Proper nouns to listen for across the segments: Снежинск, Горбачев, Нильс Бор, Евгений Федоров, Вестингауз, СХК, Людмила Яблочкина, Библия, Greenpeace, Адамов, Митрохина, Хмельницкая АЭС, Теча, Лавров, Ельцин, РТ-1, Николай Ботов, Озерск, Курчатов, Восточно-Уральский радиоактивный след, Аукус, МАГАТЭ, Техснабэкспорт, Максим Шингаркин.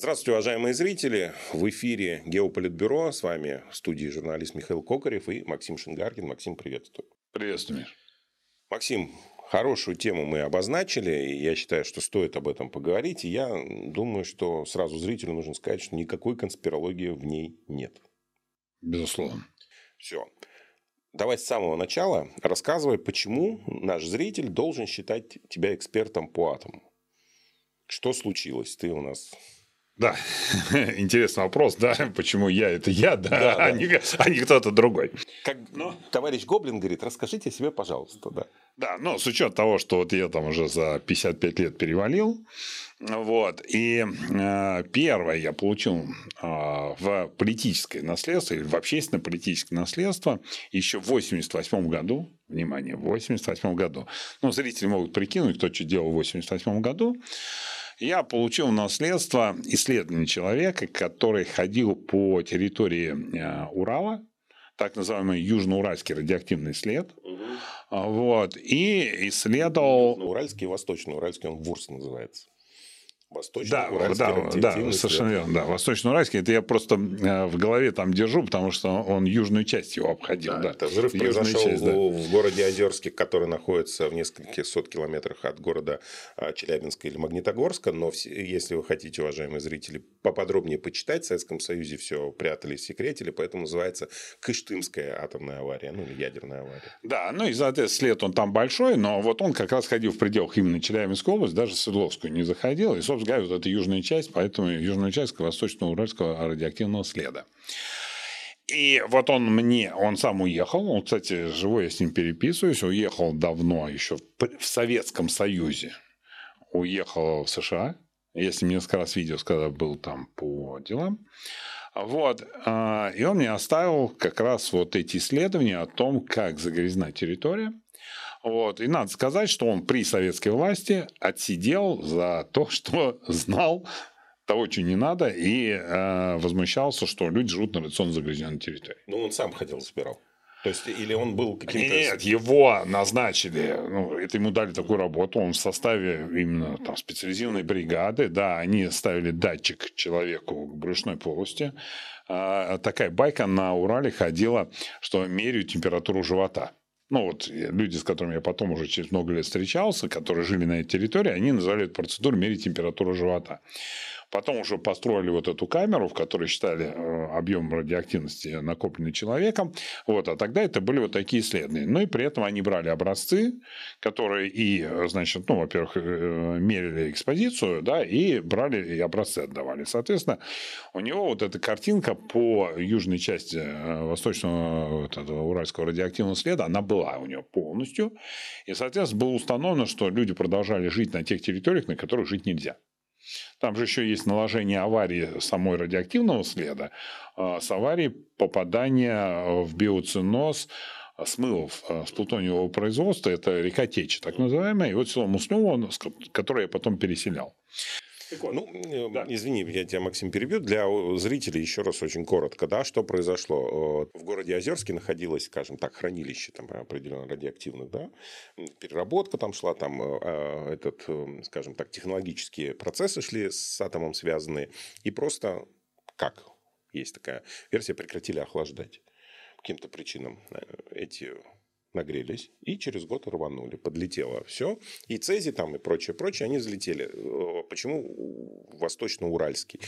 Здравствуйте, уважаемые зрители. В эфире Геополитбюро. С вами в студии журналист Михаил Кокарев и Максим Шингаркин. Максим, приветствую. Приветствую, Миш. Максим, хорошую тему мы обозначили. И я считаю, что стоит об этом поговорить. И я думаю, что сразу зрителю нужно сказать, что никакой конспирологии в ней нет. Безусловно. Все. Давай с самого начала. Рассказывай, почему наш зритель должен считать тебя экспертом по атому. Что случилось? Ты у нас... Да, интересный вопрос, да, почему я, это я, да, а не кто-то другой. Как товарищ Гоблин говорит, расскажите о себе, пожалуйста, да. Да, ну, с учетом того, что вот я там уже за 55 лет перевалил, вот, и первое я получил в политическое наследство, или в общественно-политическое наследство еще в 88 году, внимание, в 88 году, ну, зрители могут прикинуть, кто что делал в 88 году, я получил в наследство исследование человека, который ходил по территории Урала, так называемый южноуральский радиоактивный след, вот, и исследовал... Уральский и восточноуральский, он ВУРС называется. Восточно-уральский радиоактивный след. Совершенно верно. Да, восточно-уральский, это я просто в голове там держу, потому что он южную часть его обходил. Да, да. Это взрыв произошел в городе Озерске, который находится в нескольких сот километрах от города Челябинска или Магнитогорска. Но если вы хотите, уважаемые зрители, поподробнее почитать, в Советском Союзе все прятали и секретили, поэтому называется Кыштымская атомная авария, ну или ядерная авария. Да, ну и за этот след он там большой, но вот он как раз ходил в пределах именно Челябинской области, даже в Свердловскую не заходил, и, собственно, вот это южная часть, поэтому южная часть восточно-уральского радиоактивного следа. И вот он сам уехал, он, кстати, живой, я с ним переписываюсь, уехал давно еще в Советском Союзе, уехал в США, я с ним несколько раз виделся, когда был там по делам. Вот, и он мне оставил как раз вот эти исследования о том, как загрязнена территория. Вот. И надо сказать, что он при советской власти отсидел за то, что знал того, чего не надо, и возмущался, что люди живут на радиационно загрязненной территории. Ну, он сам ходил, собирал. То есть, или он был каким-то... Нет, его назначили, ну, это ему дали такую работу, он в составе именно там специализированной бригады, да, они ставили датчик человеку к брюшной полости. Такая байка на Урале ходила, что меряют температуру живота. Ну, вот люди, с которыми я потом уже через много лет встречался, которые жили на этой территории, они назвали эту процедуру «мерить температуру живота». Потом уже построили вот эту камеру, в которой считали объем радиоактивности, накопленный человеком. Вот, а тогда это были вот такие исследования. Ну, и при этом они брали образцы, которые и, значит, ну, во-первых, мерили экспозицию, да, и брали, и образцы отдавали. Соответственно, у него вот эта картинка по южной части восточного вот этого уральского радиоактивного следа, она была у него полностью. И, соответственно, было установлено, что люди продолжали жить на тех территориях, на которых жить нельзя. Там же еще есть наложение аварии самой радиоактивного следа, с аварией попадания в биоценоз смывов с плутониевого производства, это река Теча, так называемая, и вот село Муснево, которое я потом переселял. Ну, да. Извини, я тебя, Максим, перебью. Для зрителей еще раз очень коротко, да, что произошло. В городе Озерске находилось, скажем так, хранилище там, определенно радиоактивных, да, переработка там шла, там, скажем так, технологические процессы шли с атомом связанные, и просто, как есть такая версия, прекратили охлаждать. По каким-то причинам эти... нагрелись и через год рванули. Подлетело все. И цезий там и прочее-прочее, они взлетели. Почему восточно-уральский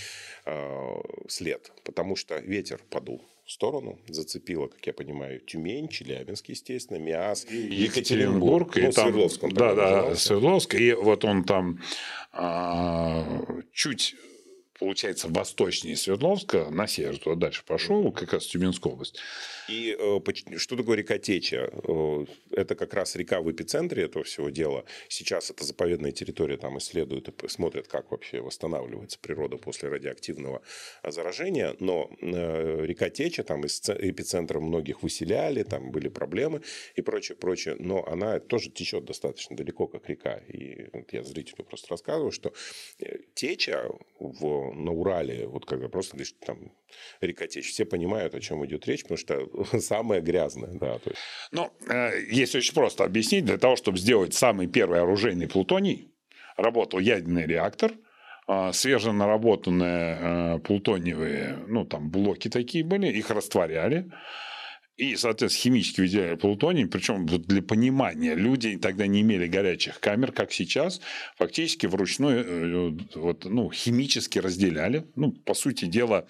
след? Потому что ветер подул в сторону, зацепило, как я понимаю, Тюмень, Челябинск, естественно, МИАС, Екатеринбург, ну, и там, Свердловск. Да, Свердловск. И вот он там чуть... Получается, восточнее Свердловска, на север туда дальше пошел, как раз Тюменская область. И что такое река Теча? Это как раз река в эпицентре этого всего дела. Сейчас это заповедная территория, там исследуют и смотрят, как вообще восстанавливается природа после радиоактивного заражения. Но река Теча, там из эпицентра многих выселяли, там были проблемы и прочее, прочее. Но она тоже течет достаточно далеко, как река. И я зрителю просто рассказываю, что Теча на Урале, вот когда просто говоришь, там, река Течь, все понимают, о чем идет речь, потому что самое грязное. Да, то есть. Ну, если очень просто объяснить, для того, чтобы сделать самый первый оружейный плутоний, работал ядерный реактор, свеженаработанные плутониевые, ну, там, блоки такие были, их растворяли. И, соответственно, химически выделяли плутоний. Причем для понимания, люди тогда не имели горячих камер, как сейчас. Фактически вручную вот, ну, химически разделяли. Ну, по сути дела,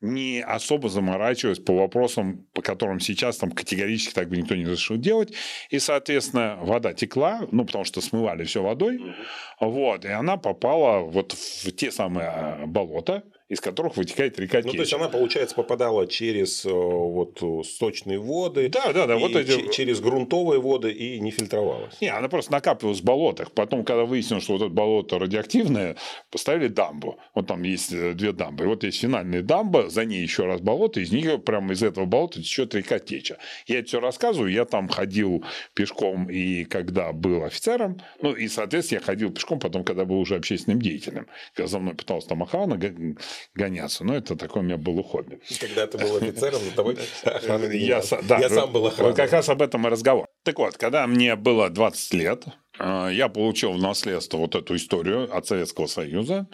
не особо заморачиваясь по вопросам, по которым сейчас там категорически так бы никто не разрешил делать. И, соответственно, вода текла, ну, потому что смывали все водой. Вот, и она попала вот в те самые болота, из которых вытекает река Теча. Ну, то есть, она, получается, попадала через вот сточные воды, да, вот эти... через грунтовые воды и не фильтровалась. Не, она просто накапливалась в болотах. Потом, когда выяснилось, что вот это болото радиоактивное, поставили дамбу. Вот там есть две дамбы. И вот есть финальная дамба, за ней еще раз болото, из нее прямо из этого болота течет река Теча. Я это все рассказываю. Я там ходил пешком, и когда был офицером, ну, и, соответственно, я ходил пешком потом, когда был уже общественным деятелем. Когда за мной пыталась там охрана гоняться. Но это такое у меня было хобби. Когда ты был офицером, за тобой охрана не гонялась. Я сам был охраной. Вот как раз об этом и разговор. Так вот, когда мне было 20 лет, я получил в наследство вот эту историю от Советского Союза.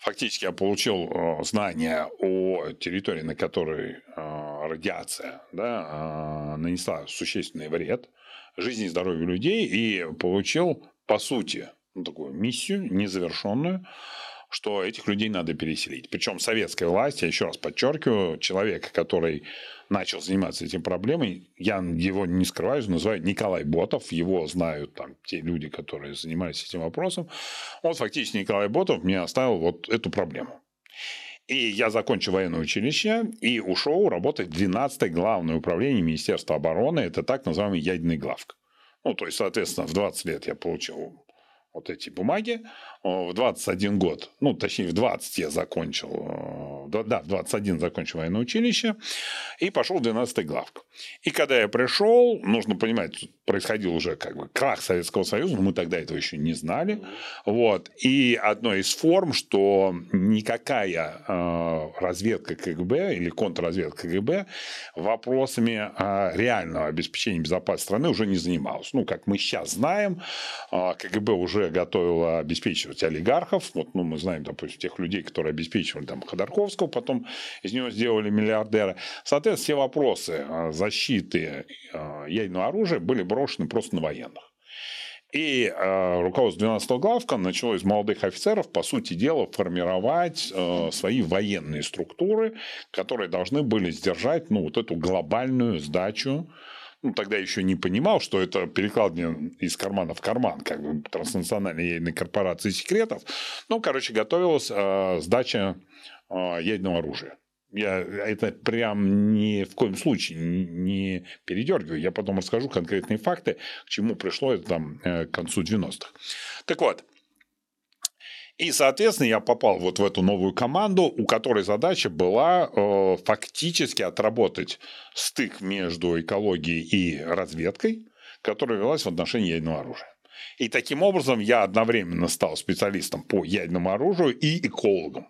Фактически я получил знания о территории, на которой радиация, да, нанесла существенный вред жизни и здоровью людей. И получил, по сути, такую миссию незавершенную, что этих людей надо переселить. Причем советская власть, я еще раз подчеркиваю, человека, который начал заниматься этим проблемой, я его не скрываю, называю Николай Ботов, его знают там те люди, которые занимались этим вопросом. Он фактически, Николай Ботов, мне оставил вот эту проблему. И я закончил военное училище и ушел работать в 12-е главное управление Министерства обороны, это так называемый ядерный главк. Ну, то есть, соответственно, в 20 лет я получил вот эти бумаги. В 21 год, ну, точнее, в 20 я закончил, да, в 21 закончил военное училище и пошел в 12-й главк. И когда я пришел, нужно понимать, происходил уже как бы крах Советского Союза, мы тогда этого еще не знали. Вот. И одной из форм, что никакая разведка КГБ или контрразведка КГБ вопросами реального обеспечения безопасности страны уже не занималась. Ну, как мы сейчас знаем, КГБ уже готовила обеспечивать олигархов. Вот, ну, мы знаем, допустим, тех людей, которые обеспечивали там Ходорковского, потом из него сделали миллиардера. Соответственно, все вопросы защиты ядерного оружия были брошены просто на военных. И руководство 12-го главка начало из молодых офицеров, по сути дела, формировать свои военные структуры, которые должны были сдержать, ну, вот эту глобальную сдачу. Ну, тогда еще не понимал, что это перекладывание из кармана в карман, как бы транснациональной ядерной корпорации секретов. Ну, короче, готовилась сдача ядерного оружия. Я это прям ни в коем случае не передергиваю. Я потом расскажу конкретные факты, к чему пришло это там к концу 90-х. Так вот. И, соответственно, я попал вот в эту новую команду, у которой задача была фактически отработать стык между экологией и разведкой, которая велась в отношении ядерного оружия. И таким образом я одновременно стал специалистом по ядерному оружию и экологом.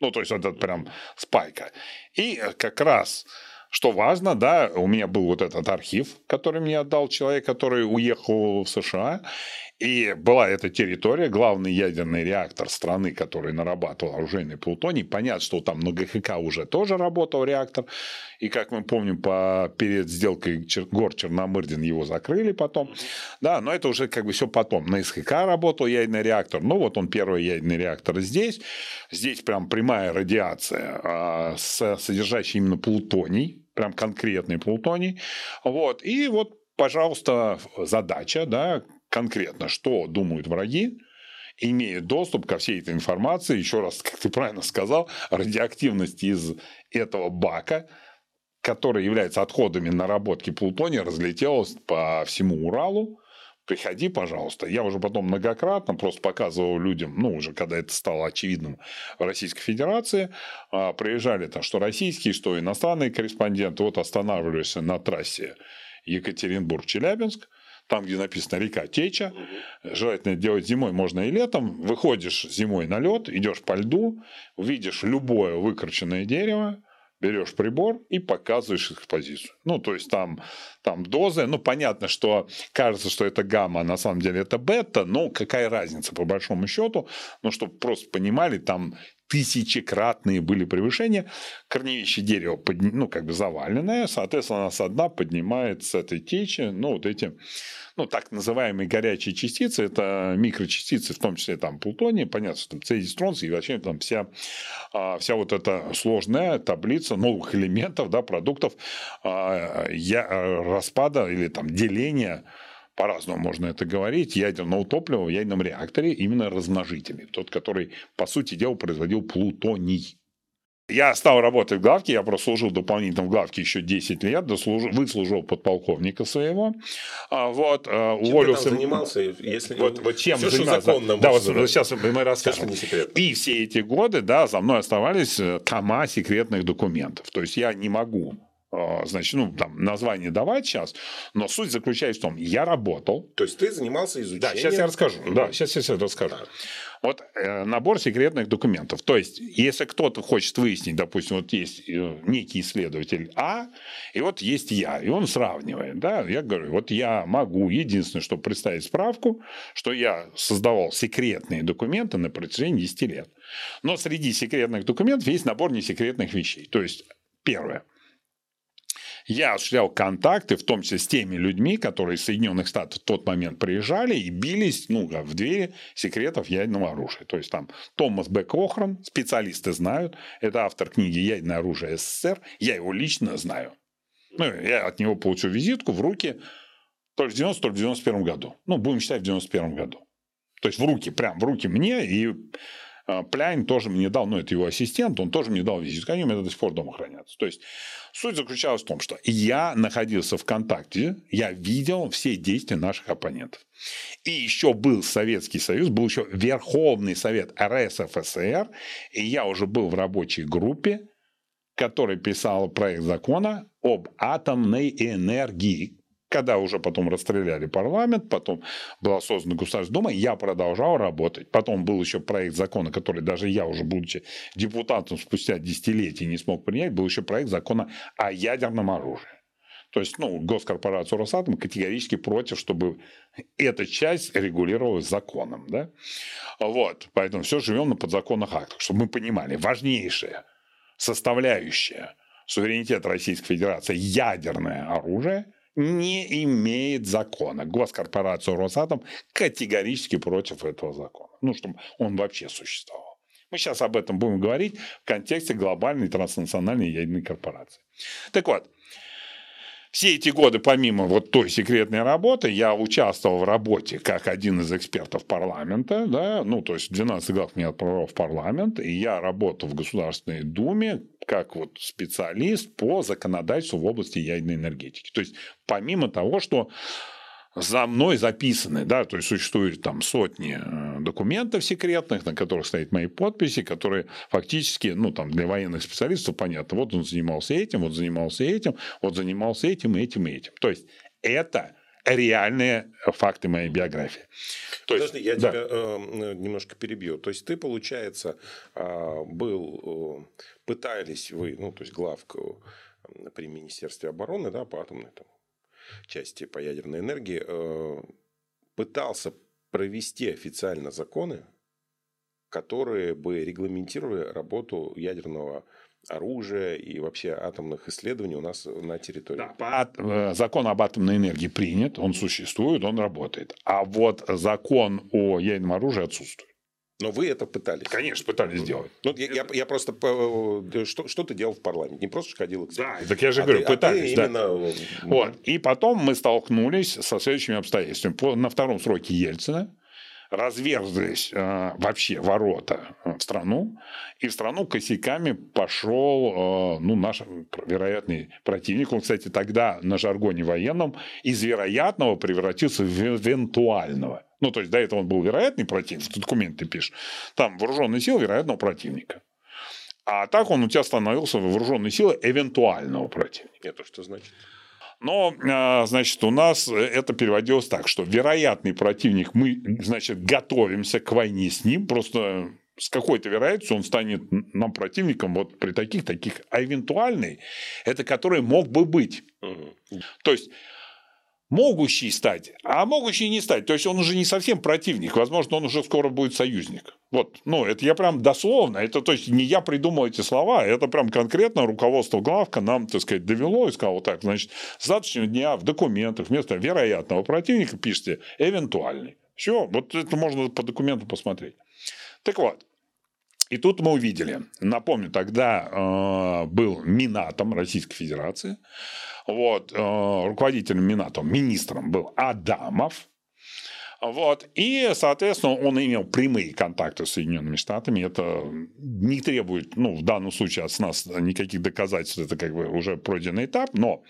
Ну, то есть, вот это прям спайка. И как раз, что важно, да, у меня был вот этот архив, который мне отдал человек, который уехал в США. И была эта территория, главный ядерный реактор страны, который нарабатывал оружейный плутоний. Понятно, что там на ГХК уже тоже работал реактор. И, как мы помним, перед сделкой Гор-Черномырдин его закрыли потом. Да, но это уже как бы все потом. На СХК работал ядерный реактор. Ну, вот он первый ядерный реактор здесь. Здесь прям прямая радиация, содержащая именно плутоний. Прям конкретный плутоний. Вот. И вот, пожалуйста, задача, да, конкретно, что думают враги, имея доступ ко всей этой информации. Еще раз, как ты правильно сказал, радиоактивность из этого бака, который является отходами наработки плутония, разлетелась по всему Уралу. Приходи, пожалуйста. Я уже потом многократно просто показывал людям, ну, уже когда это стало очевидным в Российской Федерации, приезжали там что российские, что иностранные корреспонденты. Вот останавливаешься на трассе Екатеринбург-Челябинск, там, где написано река Теча, желательно делать зимой, можно и летом. Выходишь зимой на лед, идешь по льду, увидишь любое выкорченное дерево, берешь прибор и показываешь экспозицию. Ну, то есть там дозы. Ну, понятно, что кажется, что это гамма, а на самом деле это бета. Но какая разница, по большому счету? Ну, чтобы просто понимали, там тысячекратные были превышения. Корневище дерева, заваленное. Соответственно, она со дна поднимает с этой течи, так называемые горячие частицы. Это микрочастицы, в том числе там плутония. Понятно, что там цезий, стронций. И вообще там вся вот эта сложная таблица новых элементов, да, продуктов распада или там деления. По-разному можно это говорить, ядерного топлива в ядерном реакторе именно размножителями. Тот, который, по сути дела, производил плутоний. Я стал работать в главке, я прослужил дополнительно в главке еще 10 лет, выслужил подполковника своего. Уволился. Чем ты там занимался? Чем все, занимался? Что законно. Да, сейчас мы расскажем. И все эти годы, да, за мной оставались тома секретных документов. То есть я не могу... название давать сейчас, но суть заключается в том, я работал. То есть ты занимался изучением. Да, сейчас я расскажу. Да, сейчас я расскажу. Да. Вот набор секретных документов. То есть, если кто-то хочет выяснить, допустим, вот есть некий исследователь А, и вот есть я, и он сравнивает. Да? Я говорю, вот я могу, единственное, чтобы представить справку, что я создавал секретные документы на протяжении 10 лет. Но среди секретных документов есть набор несекретных вещей. То есть, первое. Я осуществлял контакты, в том числе с теми людьми, которые из Соединенных Штатов в тот момент приезжали и бились в двери секретов ядерного оружия. То есть там Томас Б. Кохран, специалисты знают, это автор книги «Ядерное оружие СССР», я его лично знаю. Я от него получил визитку в руки то ли в 90, то ли в 91 году. Будем считать, в 91 году. То есть прям в руки мне, и Пляйн тоже мне дал, это его ассистент, он тоже мне дал визитку, они у меня до сих пор дома хранятся. То есть суть заключалась в том, что я находился в контакте, я видел все действия наших оппонентов. И еще был Советский Союз, был еще Верховный Совет РСФСР, и я уже был в рабочей группе, которая писала проект закона об атомной энергии. Когда уже потом расстреляли парламент, потом была создана Государственная Дума, я продолжал работать. Потом был еще проект закона, который даже я уже, будучи депутатом, спустя десятилетия не смог принять, был еще проект закона о ядерном оружии. То есть, госкорпорацию Росатом категорически против, чтобы эта часть регулировалась законом. Да? Поэтому все живем на подзаконных актах, чтобы мы понимали, важнейшая составляющая суверенитета Российской Федерации ядерное оружие не имеет закона. Госкорпорация Росатом категорически против этого закона. Чтобы он вообще существовал. Мы сейчас об этом будем говорить в контексте глобальной транснациональной ядерной корпорации. Так вот, все эти годы, помимо той секретной работы, я участвовал в работе как один из экспертов парламента. Да? 12 глав меня отправлял в парламент. И я работал в Государственной Думе как специалист по законодательству в области ядерной энергетики. То есть, помимо того, что за мной записаны, да, то есть существуют там сотни документов секретных, на которых стоят мои подписи, которые фактически, для военных специалистов понятно, вот он занимался этим, вот занимался этим, вот занимался этим, этим и этим. То есть, это реальные факты моей биографии. Подожди, я тебя немножко перебью. То есть, ты, получается, пытались вы, главку при Министерстве обороны, да, по атомной части, по ядерной энергии, пытался провести официально законы, которые бы регламентировали работу ядерного оружия и вообще атомных исследований у нас на территории. Да, закон об атомной энергии принят, он существует, он работает. А закон о ядерном оружии отсутствует. Но вы это пытались. Конечно, пытались сделать. Я просто... Что ты делал в парламенте? Не просто ходил... Да, так я же говорю, пытались. Да. Именно... И потом мы столкнулись со следующими обстоятельствами. На втором сроке Ельцина разверзлись вообще ворота в страну. И в страну косяками пошел наш вероятный противник. Он, кстати, тогда на жаргоне военном из вероятного превратился в эвентуального. То есть, до этого он был вероятный противник, документы пишешь. Там вооруженные силы вероятного противника. А так он у тебя становился вооруженной силой эвентуального противника. Это что значит? У нас это переводилось так, что вероятный противник, мы, готовимся к войне с ним. Просто с какой-то вероятностью он станет нам противником вот при таких, а эвентуальный – это который мог бы быть. Угу. То есть могущий стать, а могущий не стать. То есть он уже не совсем противник, возможно, он уже скоро будет союзник. Вот, ну, это я прям дословно, это, то есть не я придумал эти слова, это прям конкретно руководство главка нам, так сказать, довело и сказало так, значит, с завтрашнего дня в документах вместо вероятного противника пишите «эвентуальный». Все, вот это можно по документу посмотреть. Так вот. И тут мы увидели, напомню, тогда был Минатом Российской Федерации, вот, руководителем Минатом, министром был Адамов, вот, и, соответственно, он имел прямые контакты с Соединенными Штатами, это не требует, ну, в данном случае от нас никаких доказательств, это как бы уже пройденный этап, но...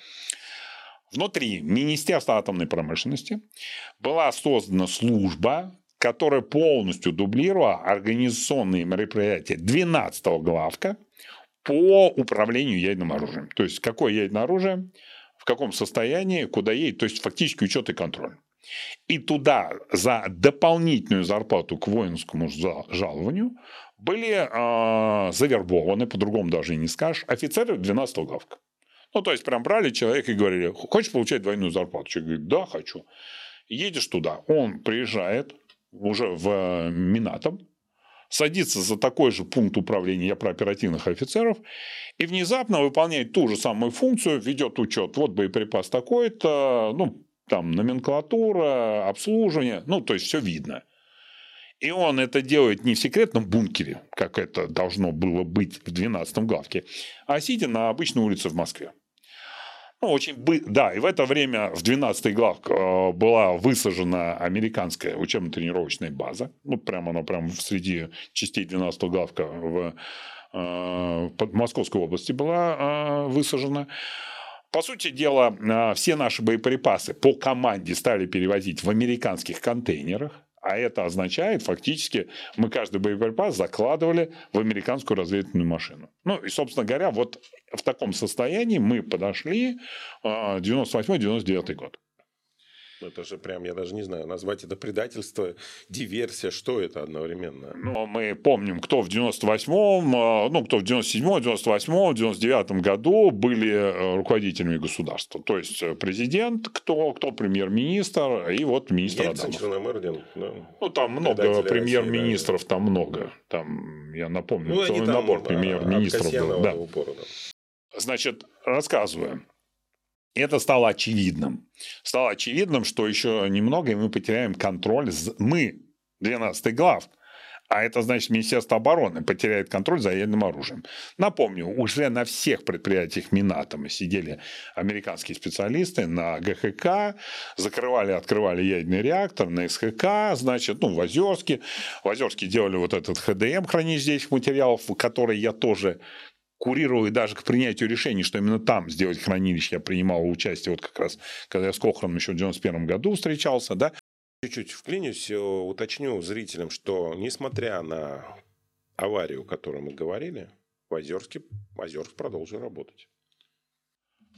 Внутри Министерства атомной промышленности была создана служба, которая полностью дублировала организационные мероприятия 12-го главка по управлению ядерным оружием. То есть, какое ядерное оружие, в каком состоянии, куда едет, то есть, фактически учет и контроль. И туда за дополнительную зарплату к воинскому жалованию были завербованы, по-другому даже и не скажешь, офицеры 12-го главка. Ну, то есть, прям брали человека и говорили, хочешь получать двойную зарплату? Человек говорит, да, хочу. Едешь туда. Он приезжает уже в Минатом, садится за такой же пункт управления, я про оперативных офицеров, и внезапно выполняет ту же самую функцию, ведет учет. Вот боеприпас такой-то, ну, там, номенклатура, обслуживание, ну, то есть, все видно. И он это делает не в секретном бункере, как это должно было быть в 12-м главке, а сидя на обычной улице в Москве. Ну, очень да, и в это время в 12-й главке была высажена американская учебно-тренировочная база. Ну, прямо она прямо среди частей 12-го главка в Московской области была высажена. По сути дела, все наши боеприпасы по команде стали перевозить в американских контейнерах. А это означает, фактически, мы каждый боеприпас закладывали в американскую разведывательную машину. Ну, и, собственно говоря, вот в таком состоянии мы подошли 98-99 год. Это же прям, я даже не знаю, назвать это предательство, диверсия, что это одновременно? Ну, мы помним, кто в 98-м, ну, кто в 97-м, 98-м, 99-м году были руководителями государства. То есть, президент, кто премьер-министр, и вот министр Адамов. Ельцин, Черномырдин. Да. Ну, там много премьер-министров, там много. Там, я напомню, ну, целый набор премьер-министров. Да. Упора, да. Значит, рассказываем. Это стало очевидным. Стало очевидным, что еще немного, и мы потеряем контроль. Мы, 12-й глав, а это значит Министерство обороны, потеряет контроль за ядерным оружием. Напомню, уже на всех предприятиях Минатома сидели американские специалисты на ГХК, закрывали, открывали ядерный реактор, на СХК, значит, ну, в Озерске. В Озерске делали вот этот ХДМ, хранилище этих материалов, который я тоже... курировал, и даже к принятию решения, что именно там сделать хранилище, я принимал участие, вот как раз, когда я с Кохраном еще в 91 году встречался, да. Чуть-чуть вклинюсь, уточню зрителям, что несмотря на аварию, о которой мы говорили, в Озерске, Озерск продолжил работать.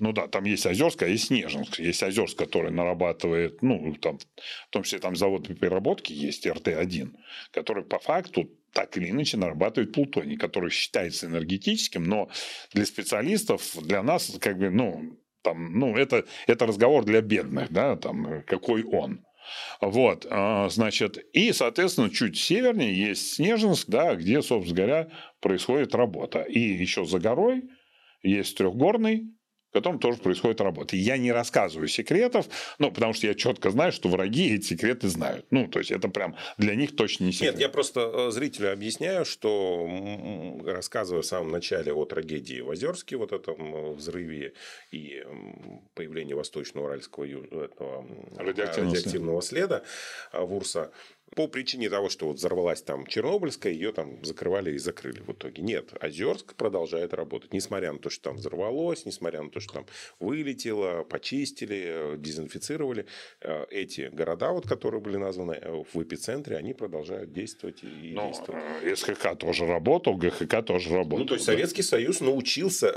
Ну да, там есть Озерск, а есть Снежинск. Есть Озерск, который нарабатывает, ну, там, в том числе там завод по переработке есть, РТ-1, который по факту так или иначе нарабатывает плутоний, который считается энергетическим, но для специалистов, для нас, как бы, ну, там, ну, это разговор для бедных, да, там, какой он. Вот, значит, и, соответственно, чуть севернее есть Снежинск, да, где, собственно говоря, происходит работа. И еще за горой есть Трехгорный, в котором тоже происходит работа. И я не рассказываю секретов, ну, потому что я четко знаю, что враги эти секреты знают. Ну, то есть, это прям для них точно не секрет. Нет, я просто зрителю объясняю, что рассказываю в самом начале о трагедии в Озерске, вот этом взрыве и появлении восточно-уральского этого радиоактивного следа ВУРСа. По причине того, что вот взорвалась там Чернобыльская, ее там закрывали и закрыли в итоге. Нет, Озерск продолжает работать. Несмотря на то, что там взорвалось, несмотря на то, что там вылетело, почистили, дезинфицировали. Эти города, вот, которые были названы в эпицентре, они продолжают действовать и действовать. СХК тоже работал, ГХК тоже работал. Ну, то есть, да. Советский Союз научился...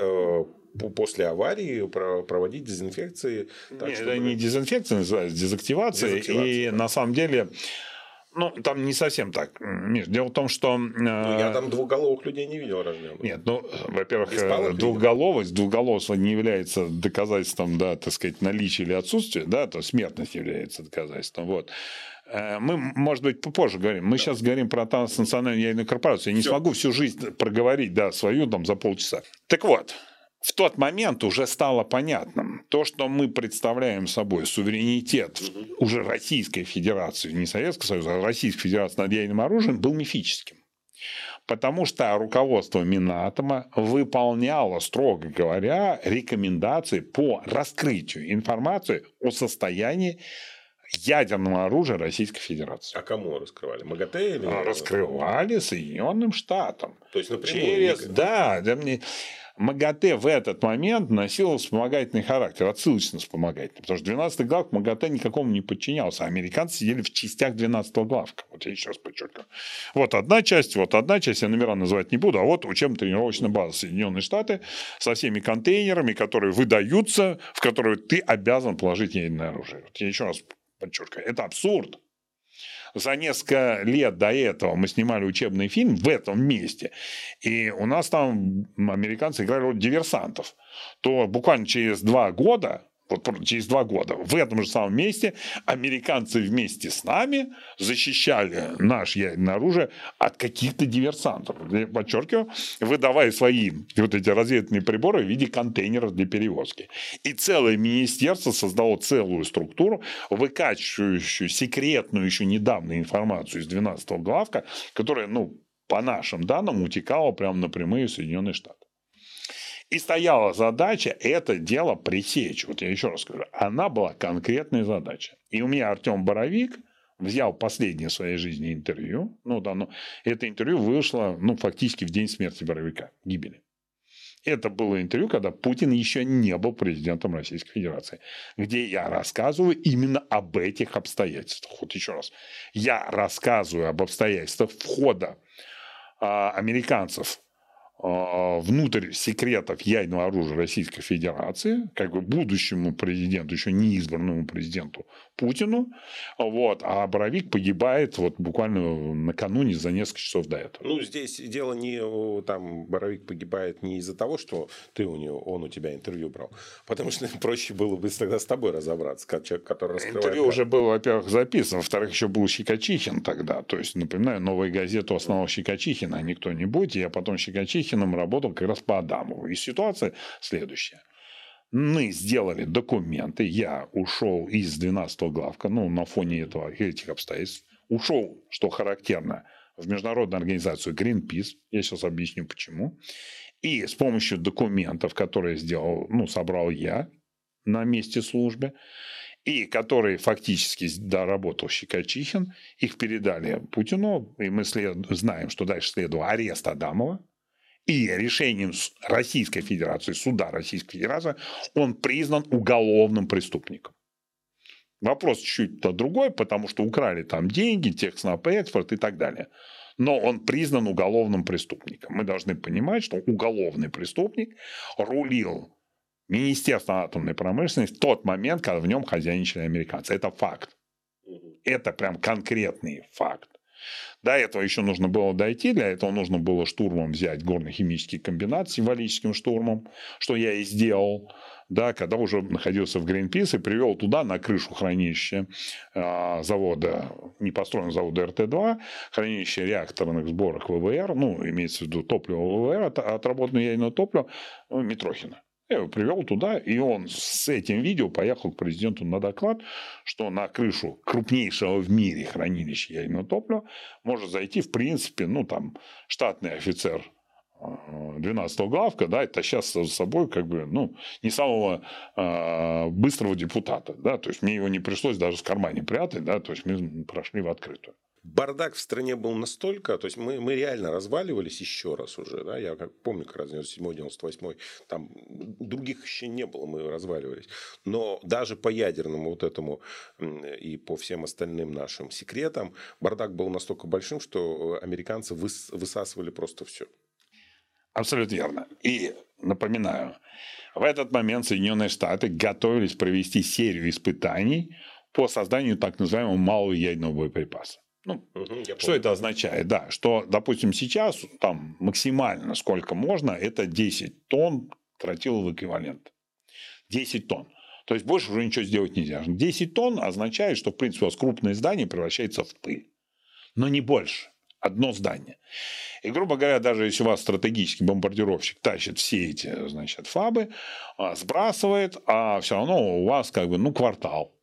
после аварии проводить дезинфекции. Так, нет, чтобы... это не дезинфекция, называется дезактивация. И да. На самом деле Ну, там не совсем так, Миш. Дело в том, что... Ну, я там двухголовых людей не видел рожденных. Нет, ну, во-первых, двухголовство не является доказательством, да, так сказать, наличия или отсутствия, да, то смертность является доказательством, вот. Мы, может быть, попозже говорим. Мы сейчас говорим про транснациональную ядерную корпорацию. Я не смогу всю жизнь проговорить, да, свою там за полчаса. Так вот, в тот момент уже стало понятным то, что мы представляем собой суверенитет уже Российской Федерации, не Советского Союза, а Российской Федерации над ядерным оружием был мифическим. Потому что руководство Минатома выполняло, строго говоря, рекомендации по раскрытию информации о состоянии ядерного оружия Российской Федерации. А кому раскрывали? МАГАТЭ или... Раскрывали Соединенным Штатам. То есть напрямую? Через... Да. МАГАТЭ в этот момент носило вспомогательный характер, отсылочно-вспомогательный. Потому что 12-й главк МАГАТЭ никакому не подчинялся. Американцы сидели в частях 12-го главка. Вот я еще раз подчеркну. Вот одна часть, я номера называть не буду, а вот учебно-тренировочная база Соединенные Штаты со всеми контейнерами, которые выдаются, в которые ты обязан положить ядерное оружие. Вот я еще раз подчеркиваю, это абсурд. За несколько лет до этого мы снимали учебный фильм в этом месте, и у нас там американцы играли роль диверсантов. То буквально через 2 года, вот через 2 года в этом же самом месте американцы вместе с нами защищали наше ядерное оружие от каких-то диверсантов. Я подчеркиваю, выдавая свои вот эти разведывательные приборы в виде контейнеров для перевозки. И целое министерство создало целую структуру, выкачивающую секретную еще недавно информацию из 12-го главка, которая, ну, по нашим данным, утекала прямо напрямую в Соединенные Штаты. И стояла задача это дело пресечь. Вот я еще раз скажу. Она была конкретной задачей. И у меня Артем Боровик взял последнее в своей жизни интервью. Ну, да, ну, это интервью вышло, ну, фактически в день смерти Боровика, гибели. Это было интервью, когда Путин еще не был президентом Российской Федерации. Где я рассказываю именно об этих обстоятельствах. Вот еще раз. Я рассказываю об обстоятельствах входа американцев внутрь секретов ядерного оружия Российской Федерации, как бы будущему президенту, еще не избранному президенту Путину, вот, а Боровик погибает вот буквально накануне, за несколько часов до этого. Ну, здесь дело не... Там Боровик погибает не из-за того, что ты у него, он у тебя интервью брал, потому что проще было бы тогда с тобой разобраться, как человек, который раскрывает... Интервью уже было, во-первых, записано, во-вторых, еще был Щекочихин тогда, то есть, напоминаю, новую газету основал Щекочихин, а не кто-нибудь, я потом Щекочихин работал как раз по Адамову. И ситуация следующая. Мы сделали документы. Я ушел из 12-го главка, ну, на фоне этого, этих обстоятельств. Ушел, что характерно, в международную организацию Greenpeace. Я сейчас объясню, почему. И с помощью документов, которые сделал, ну, собрал я на месте службы, и которые фактически доработал Щекочихин, их передали Путину. И мы знаем, что дальше следовал арест Адамова. И решением Российской Федерации, суда Российской Федерации, он признан уголовным преступником. Вопрос чуть-чуть другой, потому что украли там деньги, техснабэкспорт и так далее. Но он признан уголовным преступником. Мы должны понимать, что уголовный преступник рулил Министерством атомной промышленности в тот момент, когда в нем хозяйничали американцы. Это факт. Это прям конкретный факт. До этого еще нужно было дойти, для этого нужно было штурмом взять горно-химический комбинат, символическим штурмом, что я и сделал, да, когда уже находился в Greenpeace и привел туда на крышу хранилища завода, не построенного завода РТ-2, хранилище реакторных сборок ВВР, ну, имеется в виду топливо ВВР, отработанное ядерное топливо, ну, Митрохина. Я его привел туда, и он с этим видео поехал к президенту на доклад, что на крышу крупнейшего в мире хранилища ядерного топлива может зайти, в принципе, ну, там, штатный офицер 12-го главка, да, это сейчас за собой, как бы, ну, не самого быстрого депутата, да, то есть мне его не пришлось даже в кармане прятать, да, то есть мы прошли в открытую. Бардак в стране был настолько, то есть мы реально разваливались еще раз уже, да, я как помню, как раз 97-98, там других еще не было, мы разваливались, но даже по ядерному вот этому и по всем остальным нашим секретам бардак был настолько большим, что американцы высасывали просто все. Абсолютно верно. И напоминаю, в этот момент Соединенные Штаты готовились провести серию испытаний по созданию так называемого малого ядерного боеприпаса. Ну, что это означает? Да, что, допустим, сейчас там максимально сколько можно, это 10 тонн тротилового эквивалента. 10 тонн. То есть больше уже ничего сделать нельзя. 10 тонн означает, что, в принципе, у вас крупное здание превращается в пыль. Но не больше. Одно здание. И, грубо говоря, даже если у вас стратегический бомбардировщик тащит все эти, значит, фабы, сбрасывает, а все равно у вас как бы, ну, квартал.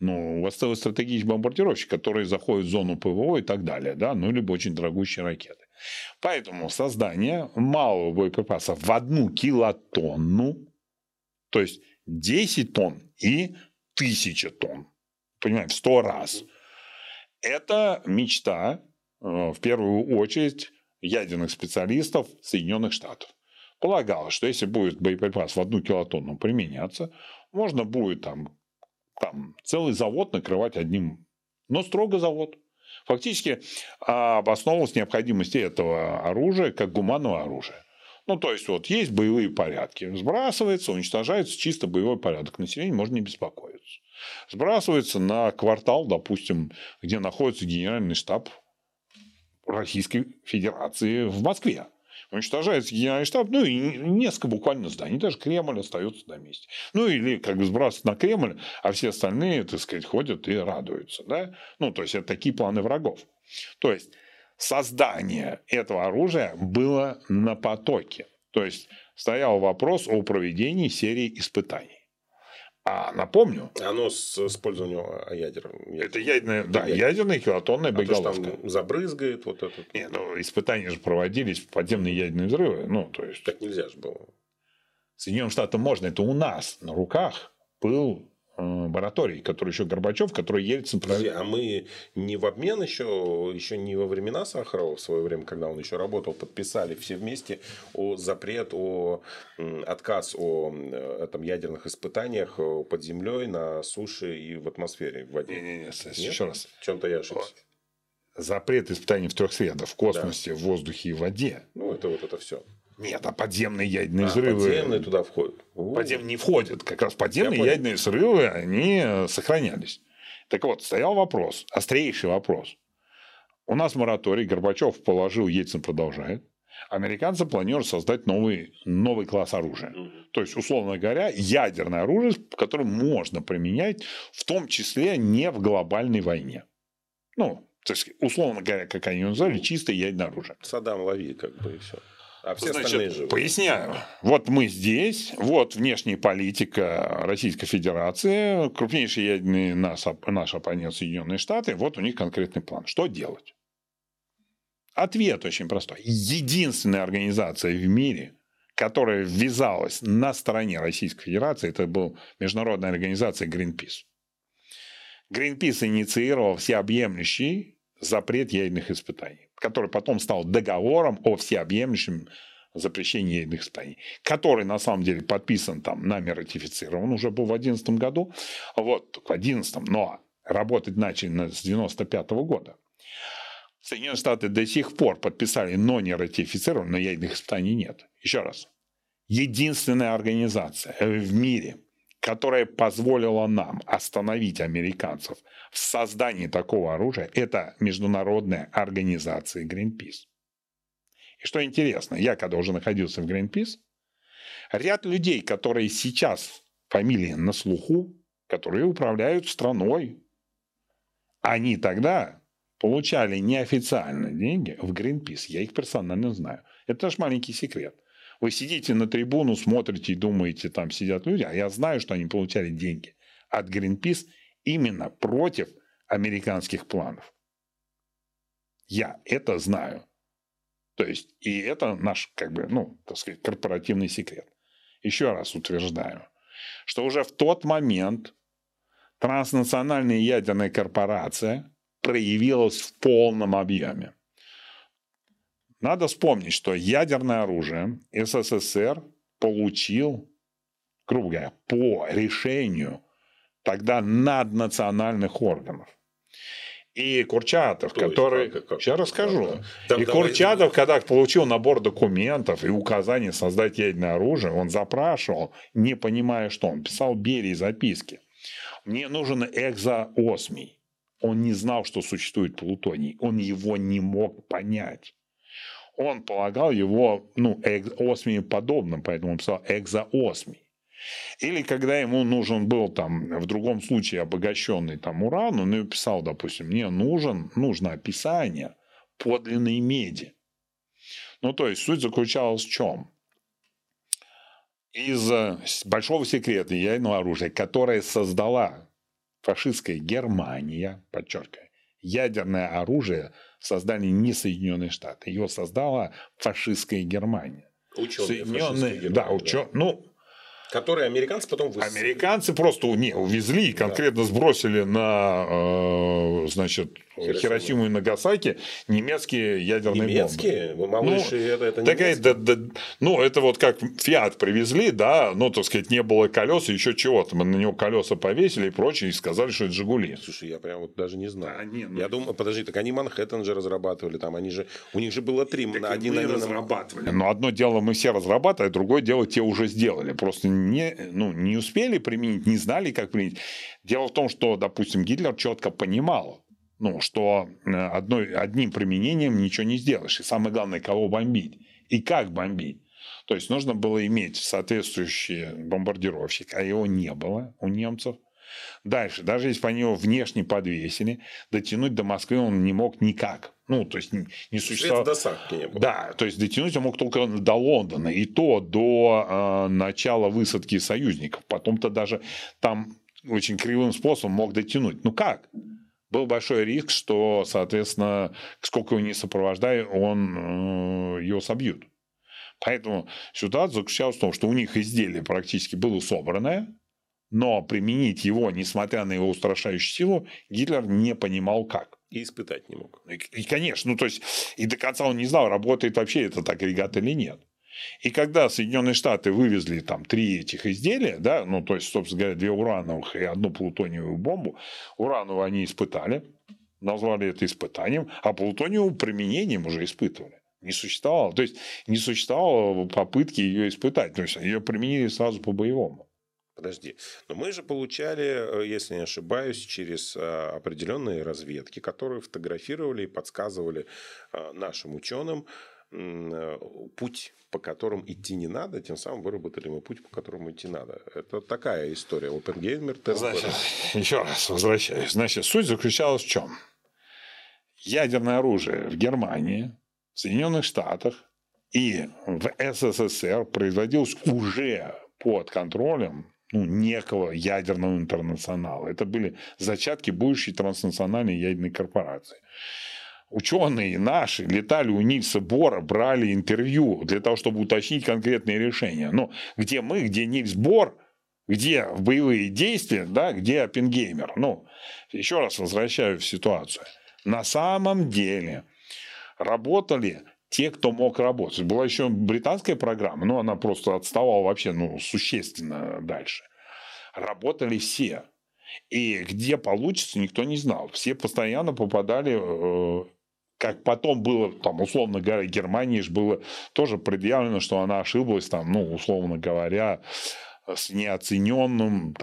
Ну, у вас целый стратегический бомбардировщик, который заходит в зону ПВО и так далее, да, ну, либо очень дорогущие ракеты. Поэтому создание малого боеприпаса в 1 килотонну, то есть 10 тонн и 1000 тонн, понимаете, в 100 раз. Это мечта, в первую очередь, ядерных специалистов Соединенных Штатов. Полагалось, что если будет боеприпас в 1 килотонну применяться, можно будет там целый завод накрывать одним, но строго завод. Фактически обосновывалась необходимость этого оружия как гуманного оружия. Ну, то есть, вот есть боевые порядки. Сбрасывается, уничтожается чисто боевой порядок. Население можно не беспокоиться. Сбрасывается на квартал, допустим, где находится генеральный штаб Российской Федерации в Москве. Уничтожается генеральный штаб, ну, и несколько буквально зданий. Даже Кремль остается на месте. Ну, или как бы сбрасывают на Кремль, а все остальные, так сказать, ходят и радуются. Да? Ну, то есть, это такие планы врагов. То есть, создание этого оружия было на потоке. То есть, стоял вопрос о проведении серии испытаний. А напомню... Оно с использованием ядер. Это ядерная килотонная боеголовка. То, там забрызгает вот это. Нет, ну, испытания же проводились в подземные ядерные взрывы. Ну, то есть... Так нельзя же было. Соединенным Штатам можно. Это у нас на руках был бараторий, который еще Горбачев, который Ельцин... А мы не в обмен еще не во времена Сахарова, в свое время, когда он еще работал, подписали все вместе отказ о там, ядерных испытаниях под землей, на суше и в атмосфере, в воде. Нет, еще раз. В чем-то я ошибся. Запрет испытаний в 3 средах, в космосе, да. В воздухе и в воде. Ну, это вот это все. Нет, а подземные ядерные взрывы... подземные туда входят. Подземные не входят. Как раз подземные ядерные взрывы, они сохранялись. Так вот, стоял вопрос, острейший вопрос. У нас мораторий, Горбачев положил, Ельцин продолжает. Американцы планируют создать новый класс оружия. То есть, условно говоря, ядерное оружие, которое можно применять, в том числе не в глобальной войне. Ну, то есть, условно говоря, как они называли, чистое ядерное оружие. Саддам лови, как бы, и все. А все, значит, поясняю. Вот мы здесь, вот внешняя политика Российской Федерации, крупнейший ядерный наш оппонент Соединенные Штаты, вот у них конкретный план. Что делать? Ответ очень простой. Единственная организация в мире, которая ввязалась на стороне Российской Федерации, это была международная организация Greenpeace. Greenpeace инициировал всеобъемлющий запрет ядерных испытаний, который потом стал договором о всеобъемлющем запрещении ядерных испытаний, который, на самом деле, подписан там, нами ратифицирован, уже был в 2011 году, вот, в 2011, но работать начали с 1995 года. Соединенные Штаты до сих пор подписали, но не ратифицировали, но ядерных испытаний нет. Еще раз. Единственная организация в мире, которая позволила нам остановить американцев в создании такого оружия, это международная организация Greenpeace. И что интересно, я когда уже находился в Greenpeace, ряд людей, которые сейчас фамилии на слуху, которые управляют страной, они тогда получали неофициально деньги в Greenpeace. Я их персонально знаю. Это наш маленький секрет. Вы сидите на трибуну, смотрите и думаете, там сидят люди. А я знаю, что они получали деньги от Greenpeace именно против американских планов. Я это знаю. То есть, и это наш, как бы, ну, так сказать, корпоративный секрет. Еще раз утверждаю, что уже в тот момент транснациональная ядерная корпорация проявилась в полном объеме. Надо вспомнить, что ядерное оружие СССР получил, грубо говоря, по решению тогда наднациональных органов. И Курчатов, который... Сейчас расскажу. Да, и Курчатов, когда получил набор документов и указание создать ядерное оружие, он запрашивал, не понимая, что он писал Берии записки. Мне нужен экзоосмий. Он не знал, что существует плутоний. Он его не мог понять. Он полагал его осмием подобным, поэтому он писал экзоосмий. Или когда ему нужен был, там, в другом случае, обогащенный там уран, он и писал, допустим, мне нужно описание подлинной меди. Ну, то есть, суть заключалась в чем? Из большого секрета ядерного оружия, которое создала фашистская Германия, подчеркиваю, ядерное оружие создали не Соединенные Штаты, его создала фашистская Германия. Которые американцы потом высадили. Американцы просто увезли и конкретно сбросили на Хиросиму и Нагасаки немецкие ядерные бомбы. Это вот как Фиат привезли, не было колес и еще чего-то. Мы на него колеса повесили и прочее, и сказали, что это Жигули. Слушай, я прям даже не знаю. Я думаю, так они Манхэттен же разрабатывали, у них же было три. Разрабатывали. Но одно дело мы все разрабатывали, а другое дело те уже сделали. Просто не успели применить, не знали, как применить. Дело в том, что, допустим, Гитлер четко понимал, что одним применением ничего не сделаешь. И самое главное, кого бомбить и как бомбить. То есть, нужно было иметь соответствующий бомбардировщик, а его не было у немцев. Дальше, даже если бы они его внешне подвесили, дотянуть до Москвы он не мог никак. Не существовало. Досадки не было. Да, то есть, дотянуть он мог только до Лондона, и то до начала высадки союзников. Потом-то даже там очень кривым способом мог дотянуть. Как? Был большой риск, что, соответственно, сколько его не сопровождая, его собьют. Поэтому ситуация заключалась в том, что у них изделие практически было собранное, но применить его, несмотря на его устрашающую силу, Гитлер не понимал как. И испытать не мог. И конечно, и до конца он не знал, работает вообще этот агрегат или нет. И когда Соединенные Штаты вывезли три этих изделия, собственно говоря, две урановых и одну плутониевую бомбу, урановую они испытали, назвали это испытанием, а плутониевую применением уже испытывали. Не существовало. То есть, не существовало попытки ее испытать. То есть, ее применили сразу по-боевому. Подожди, но мы же получали, если не ошибаюсь, через определенные разведки, которые фотографировали и подсказывали нашим ученым путь, по которым идти не надо, тем самым выработали мы путь, по которому идти надо. Это такая история. Оппенгеймер. Еще раз возвращаюсь. Суть заключалась в чем? Ядерное оружие в Германии, в Соединенных Штатах и в СССР производилось уже под контролем некого ядерного интернационала. Это были зачатки будущей транснациональной ядерной корпорации. Ученые наши летали у Нильса Бора, брали интервью для того, чтобы уточнить конкретные решения. Где мы, где Нильс Бор, где боевые действия, где Оппенгеймер. Еще раз возвращаю в ситуацию. На самом деле работали те, кто мог работать. Была еще британская программа, но она просто отставала вообще существенно дальше. Работали все. И где получится, никто не знал. Все постоянно попадали, как потом было, условно говоря, Германии же было тоже предъявлено, что она ошиблась, условно говоря, с неоцененным,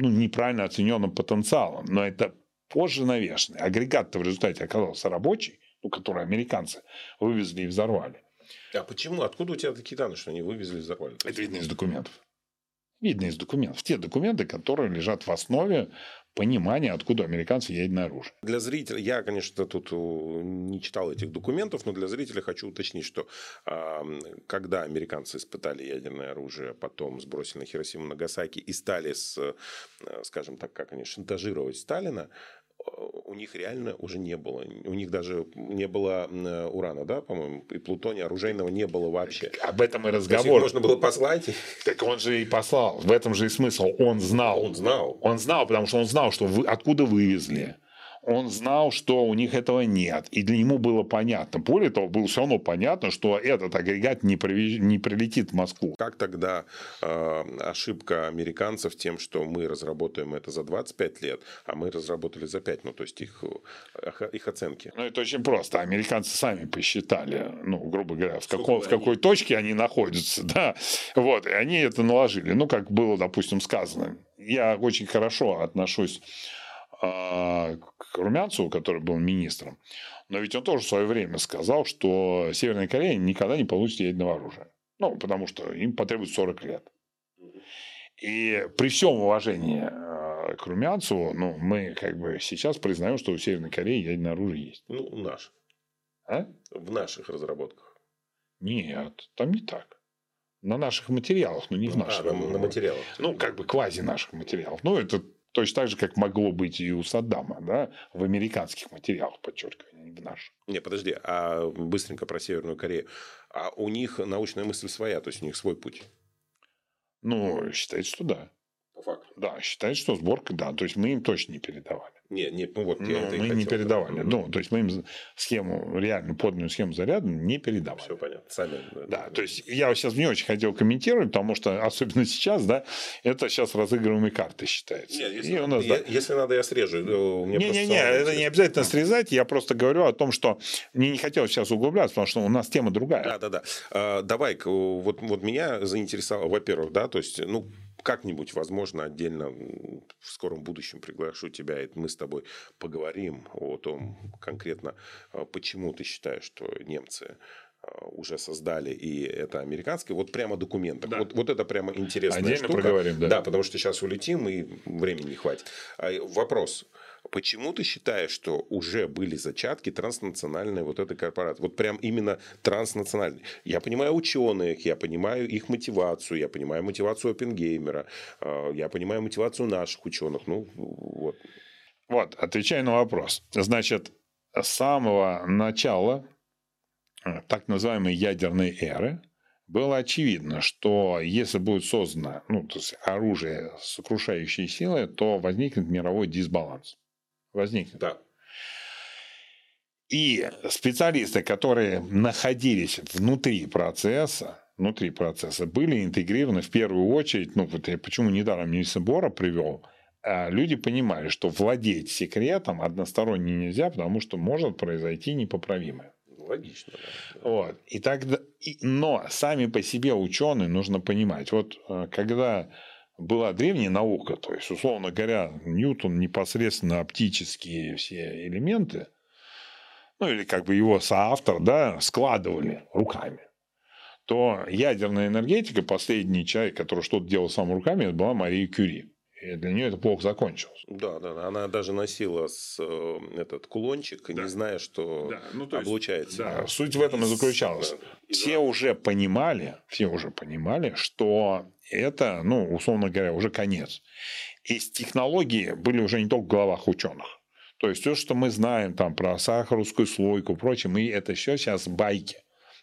неправильно оцененным потенциалом. Но это позже навешенное. Агрегат-то в результате оказался рабочий, который американцы вывезли и взорвали. А почему? Откуда у тебя такие данные, что они вывезли и взорвали? Это видно из документов. Те документы, которые лежат в основе понимания, откуда американцы ядерное оружие. Для зрителя, я, конечно, тут не читал этих документов, но для зрителя хочу уточнить, что когда американцы испытали ядерное оружие, потом сбросили на Хиросиму, Нагасаки и стали, шантажировать Сталина, у них реально уже не было. У них даже не было урана, по-моему, и плутония оружейного не было вообще. Об этом и разговор. Можно было послать. Так он же и послал. В этом же и смысл. Он знал. Потому что он знал, что откуда вывезли. Он знал, что у них этого нет. И для него было понятно. Более того, было все равно понятно, что этот агрегат не прилетит в Москву. Как тогда ошибка американцев тем, что мы разработаем это за 25 лет, а мы разработали за 5? То есть, их оценки. Это очень просто. Американцы сами посчитали, грубо говоря, в какой точке они находятся. Да? И они это наложили. Как было, допустим, сказано. Я очень хорошо отношусь к Румянцеву, который был министром. Но ведь он тоже в свое время сказал, что Северная Корея никогда не получит ядерного оружия. Ну, потому что им потребуется 40 лет. И при всем уважении к Румянцеву, ну, мы как бы сейчас признаем, что у Северной Кореи ядерное оружие есть. Ну, у нас. А? В наших разработках. Нет, там не так. На наших материалах, но не в наших. На материалах. Ну, как бы квази наших материалов. Ну, это точно так же, как могло быть и у Саддама, да, в американских материалах, подчеркиваю, не в наших. Не, подожди, а быстренько про Северную Корею. А у них научная мысль своя, то есть у них свой путь. Ну, считается, что да. По факту. Да, считается, что сборка, да. То есть мы им точно не передавали. Мы не передавали. Ну, то есть мы им схему, реально подлинную схему заряда не передавали. Все понятно. Сами. Да, то есть я сейчас не очень хотел комментировать, потому что, особенно сейчас, да, это сейчас разыгрываемые карты считаются. Нет, если, если надо, я срежу. Это не обязательно срезать. Я просто говорю о том, что мне не хотелось сейчас углубляться, потому что у нас тема другая. Давай-ка, вот меня заинтересовало, во-первых, да, то есть, ну, как-нибудь, возможно, отдельно в скором будущем приглашу тебя, и мы с тобой поговорим о том конкретно, почему ты считаешь, что немцы уже создали, и это американское, вот прямо документы. Да. Вот это прямо интересная отдельно штука. Проговорим, да. Да, потому что сейчас улетим, и времени не хватит. Вопрос. Почему ты считаешь, что уже были зачатки транснациональной вот этой корпорации? Вот прям именно транснациональной. Я понимаю ученых, я понимаю их мотивацию, я понимаю мотивацию Оппенгеймера, я понимаю мотивацию наших ученых. Ну, вот. Вот, отвечаю на вопрос. Значит, с самого начала так называемой ядерной эры было очевидно, что если будет создано, ну, то есть оружие сокрушающей силы, то возникнет мировой дисбаланс. Да. И специалисты, которые находились внутри процесса были интегрированы в первую очередь, ну, вот я почему недаром Нильса Бора привел, люди понимали, что владеть секретом односторонне нельзя, потому что может произойти непоправимое. Логично. Да. Вот. И тогда... Но сами по себе ученые нужно понимать. Вот когда... была древняя наука, то есть, условно говоря, Ньютон непосредственно оптические все элементы, ну, или как бы его соавтор, да, складывали руками, то ядерная энергетика, последний человек, который что-то делал сам руками, это была Мария Кюри. И для нее это плохо закончилось. Да. Она даже носила этот кулончик, да, не зная, что облучается. Да. Суть в этом и заключалась. Все уже понимали, что это, ну, условно говоря, уже конец. И технологии были уже не только в головах ученых. То есть все, что мы знаем там про сахаровскую слойку и прочее, мы это все сейчас байки.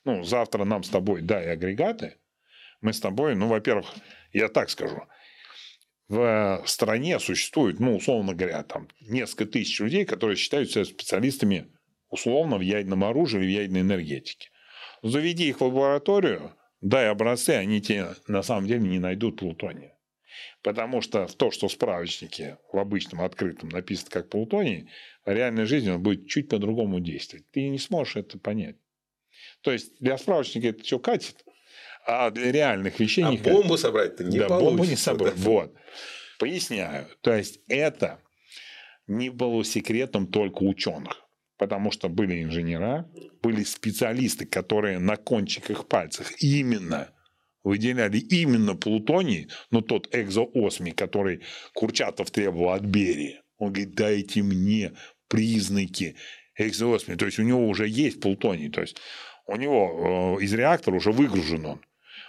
Ну, завтра нам с тобой дай агрегаты. Мы с тобой, ну, во-первых, я так скажу. В стране существует, ну, условно говоря, там несколько тысяч людей, которые считаются специалистами условно в ядерном оружии или в ядерной энергетике. Заведи их в лабораторию, дай образцы, они тебе на самом деле не найдут плутония. Потому что то, что в справочнике в обычном открытом написано как плутоний, в реальной жизни он будет чуть по-другому действовать. Ты не сможешь это понять. То есть для справочника это все катит, а для реальных вещей... А бомбу собрать-то не получится. Бомбу не собрать. Вот. Поясняю. То есть это не было секретом только ученых. Потому что были инженера, были специалисты, которые на кончиках пальцев именно выделяли именно плутоний, но тот экзоосмий, который Курчатов требовал от Берии. Он говорит, дайте мне признаки экзоосмия. То есть у него уже есть плутоний. То есть у него из реактора уже выгружен он.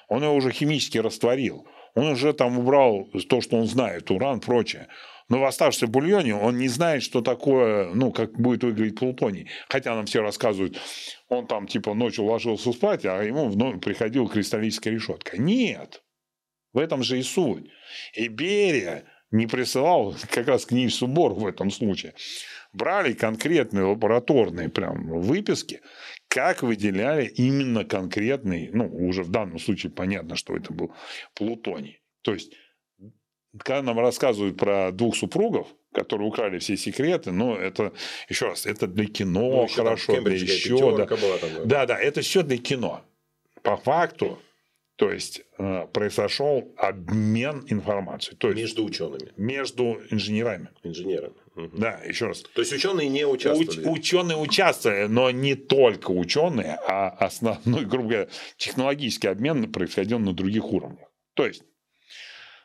Он его уже химически растворил. Он уже там убрал то, что он знает, уран, прочее. Но в оставшемся бульоне он не знает, что такое, ну, как будет выглядеть плутоний. Хотя нам все рассказывают, он там типа ночью ложился спать, а ему вновь приходила кристаллическая решетка. Нет. В этом же и суть. И Берия не присылал как раз к Нильсу Бору в этом случае. Брали конкретные лабораторные прям выписки, как выделяли именно конкретный, ну, уже в данном случае понятно, что это был плутоний. То есть, когда нам рассказывают про двух супругов, которые украли все секреты, ну, это, еще раз, это для кино, ну, хорошо, для еще... Да, это все для кино. По факту, то есть, произошел обмен информацией. То есть, между учеными. Между инженерами. Да, еще раз. То есть ученые не участвовали? Ученые участвовали, но не только ученые, а основной, грубо говоря, технологический обмен происходил на других уровнях. То есть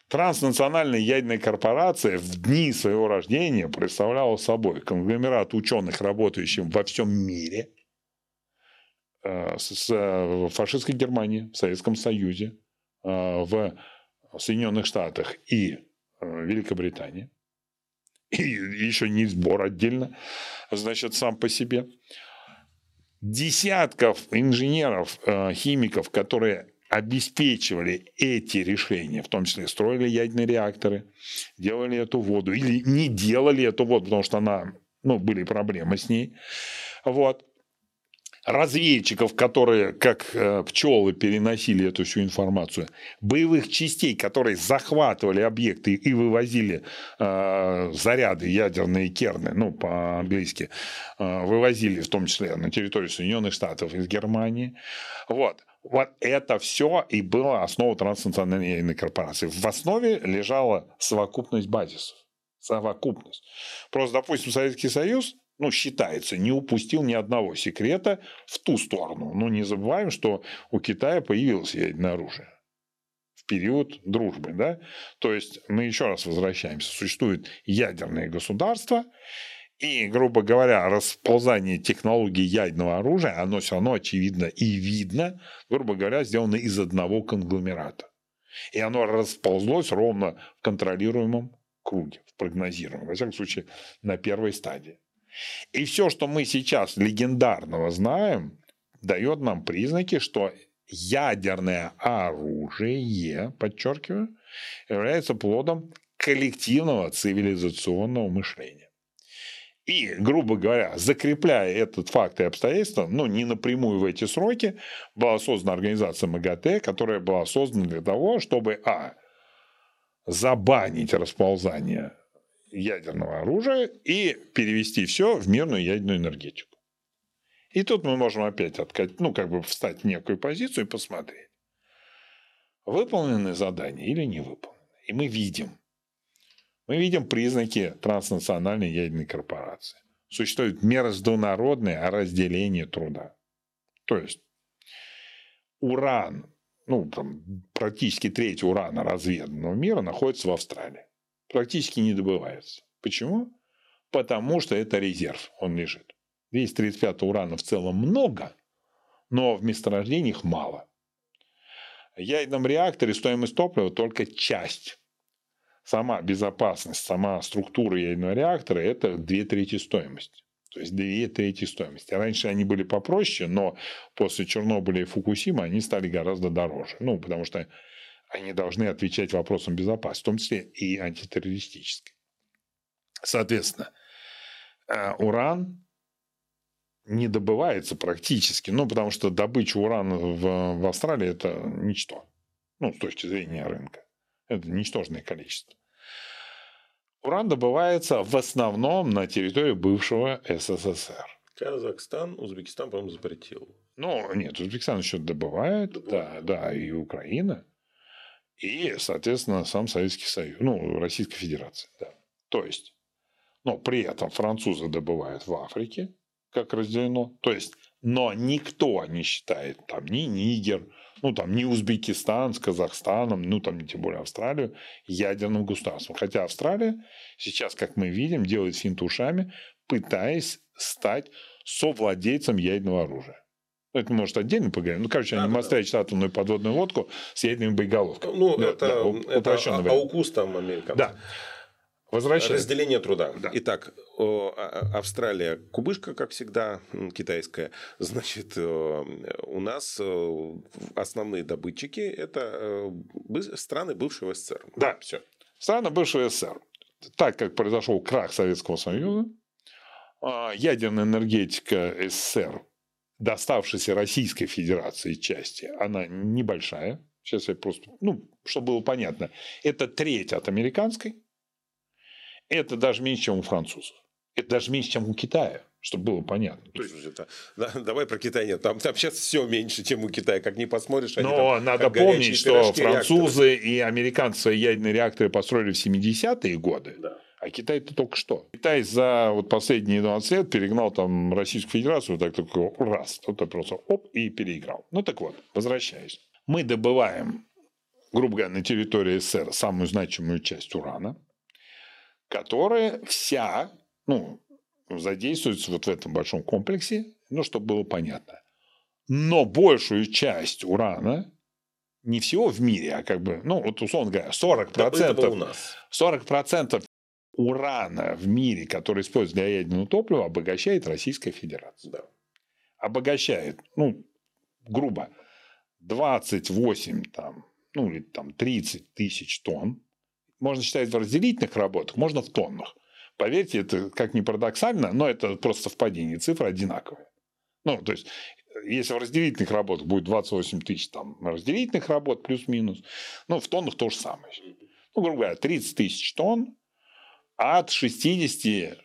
транснациональная ядерная корпорация в дни своего рождения представляла собой конгломерат ученых, работающих во всем мире, в фашистской Германии, в Советском Союзе, в Соединенных Штатах и Великобритании. И еще Нильс Бор отдельно, значит, сам по себе. Десятков инженеров, химиков, которые обеспечивали эти решения, в том числе строили ядерные реакторы, делали эту воду или не делали эту воду, потому что она, были проблемы с ней. Вот. Разведчиков, которые как пчелы переносили эту всю информацию, боевых частей, которые захватывали объекты и вывозили заряды, ядерные керны, по-английски, вывозили в том числе на территорию Соединенных Штатов из Германии. Вот это все и была основа транснациональной ядерной корпорации. В основе лежала совокупность базисов. Совокупность. Просто, допустим, Советский Союз, считается, не упустил ни одного секрета в ту сторону. Но не забываем, что у Китая появилось ядерное оружие в период дружбы. Да? То есть, мы еще раз возвращаемся. Существуют ядерные государства, и, грубо говоря, расползание технологии ядерного оружия, оно все равно очевидно и видно, грубо говоря, сделано из одного конгломерата. И оно расползлось ровно в контролируемом круге, в прогнозируемом, во всяком случае, на первой стадии. И все, что мы сейчас легендарного знаем, дает нам признаки, что ядерное оружие, подчеркиваю, является плодом коллективного цивилизационного мышления. И, грубо говоря, закрепляя этот факт и обстоятельства, не напрямую в эти сроки, была создана организация МАГАТЭ, которая была создана для того, чтобы забанить расползание ядерного оружия и перевести все в мирную ядерную энергетику. И тут мы можем опять встать в некую позицию и посмотреть, выполнены задания или не выполнены. И мы видим признаки транснациональной ядерной корпорации. Существует международное разделение труда. То есть уран, практически треть урана разведанного мира находится в Австралии. Практически не добывается. Почему? Потому что это резерв, он лежит. 235 урана в целом много, но в месторождениях мало. В ядерном реакторе стоимость топлива только часть. Сама безопасность, сама структура ядерного реактора – это 2/3 стоимости. То есть 2/3 стоимости. Раньше они были попроще, но после Чернобыля и Фукусимы они стали гораздо дороже. Потому что они должны отвечать вопросам безопасности, в том числе и антитеррористической. Соответственно, уран не добывается практически, потому что добыча урана в Австралии – это ничто. С точки зрения рынка. Это ничтожное количество. Уран добывается в основном на территории бывшего СССР. Казахстан, Узбекистан, по-моему, запретил. Нет, Узбекистан еще добывает. Да, и Украина. И, соответственно, сам Советский Союз, Российская Федерация. Да. То есть, при этом французы добывают в Африке, как разделено. То есть, но никто не считает ни Нигер, ни Узбекистан с Казахстаном, тем более Австралию, ядерным государством. Хотя Австралия сейчас, как мы видим, делает финт ушами, пытаясь стать совладельцем ядерного оружия. Это мы, может, отдельно поговорим. Они мастерят атомную подводную лодку с ядерными боеголовками. Это Аукус там американцы. Да. Разделение труда. Да. Итак, Австралия кубышка, как всегда, китайская. Значит, у нас основные добытчики – это страны бывшего СССР. Да, все. Страны бывшего СССР. Так как произошел крах Советского Союза, ядерная энергетика СССР, доставшейся Российской Федерации части, она небольшая. Сейчас я просто, чтобы было понятно, это треть от американской, это даже меньше, чем у французов, это даже меньше, чем у Китая, чтобы было понятно. То есть, давай про Китай нет, там сейчас все меньше, чем у Китая, как не посмотришь. Но надо помнить, что французы и американцы ядерные реакторы построили в 70-е годы. Да. А А Китай-то только что. Китай за вот последние 20 лет перегнал там Российскую Федерацию, так только раз, тут просто оп, и переиграл. Ну так вот, возвращаясь. Мы добываем, грубо говоря, на территории СССР самую значимую часть урана, которая вся, ну, задействуется вот в этом большом комплексе, ну, чтобы было понятно. Но большую часть урана, не всего в мире, а как бы, ну, вот условно говоря, 40% урана в мире, который используется для ядерного топлива, обогащает Российская Федерация. Да. Обогащает, ну, грубо, 28, там, ну, или там 30 тысяч тонн. Можно считать в разделительных работах, можно в тоннах. Поверьте, это как ни парадоксально, но это просто совпадение, цифры одинаковые. Ну, то есть, если в разделительных работах будет 28 тысяч там, разделительных работ плюс-минус, ну, в тоннах то же самое. Ну, грубо говоря, 30 тысяч тонн от 66,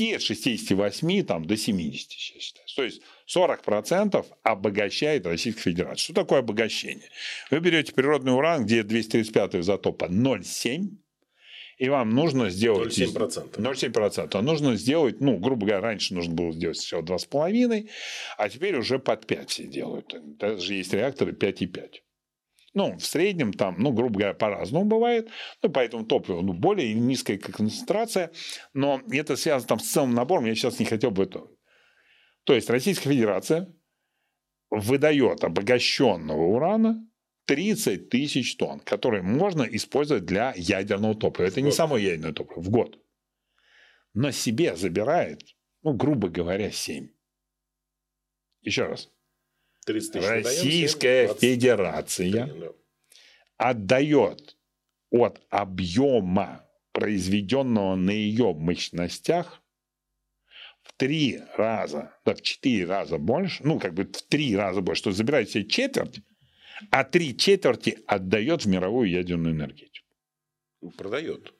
от 68 там, до 70, я считаю. То есть, 40% обогащает Российская Федерация. Что такое обогащение? Вы берете природный уран, где 235 изотопа 0,7, и вам нужно сделать... 0,7%. 0,7%. А нужно сделать, ну, грубо говоря, раньше нужно было сделать всего 2,5, а теперь уже под 5 все делают. Даже есть реакторы 5,5. Ну, в среднем там, ну, грубо говоря, по-разному бывает. Ну, поэтому топливо, ну, более низкая концентрация. Но это связано там с целым набором. Я сейчас не хотел бы это... То есть, Российская Федерация выдает обогащенного урана 30 тысяч тонн, которые можно использовать для ядерного топлива. Это не само ядерное топливо, в год. Но себе забирает, ну, грубо говоря, 7. Еще раз. 30 тысяч Российская Федерация отдает от объема, произведенного на ее мощностях, в 3 раза, да, в 4 раза больше, ну, как бы в 3 раза больше, что забирает себе четверть, а 3/4 отдает в мировую ядерную энергетику. Продает.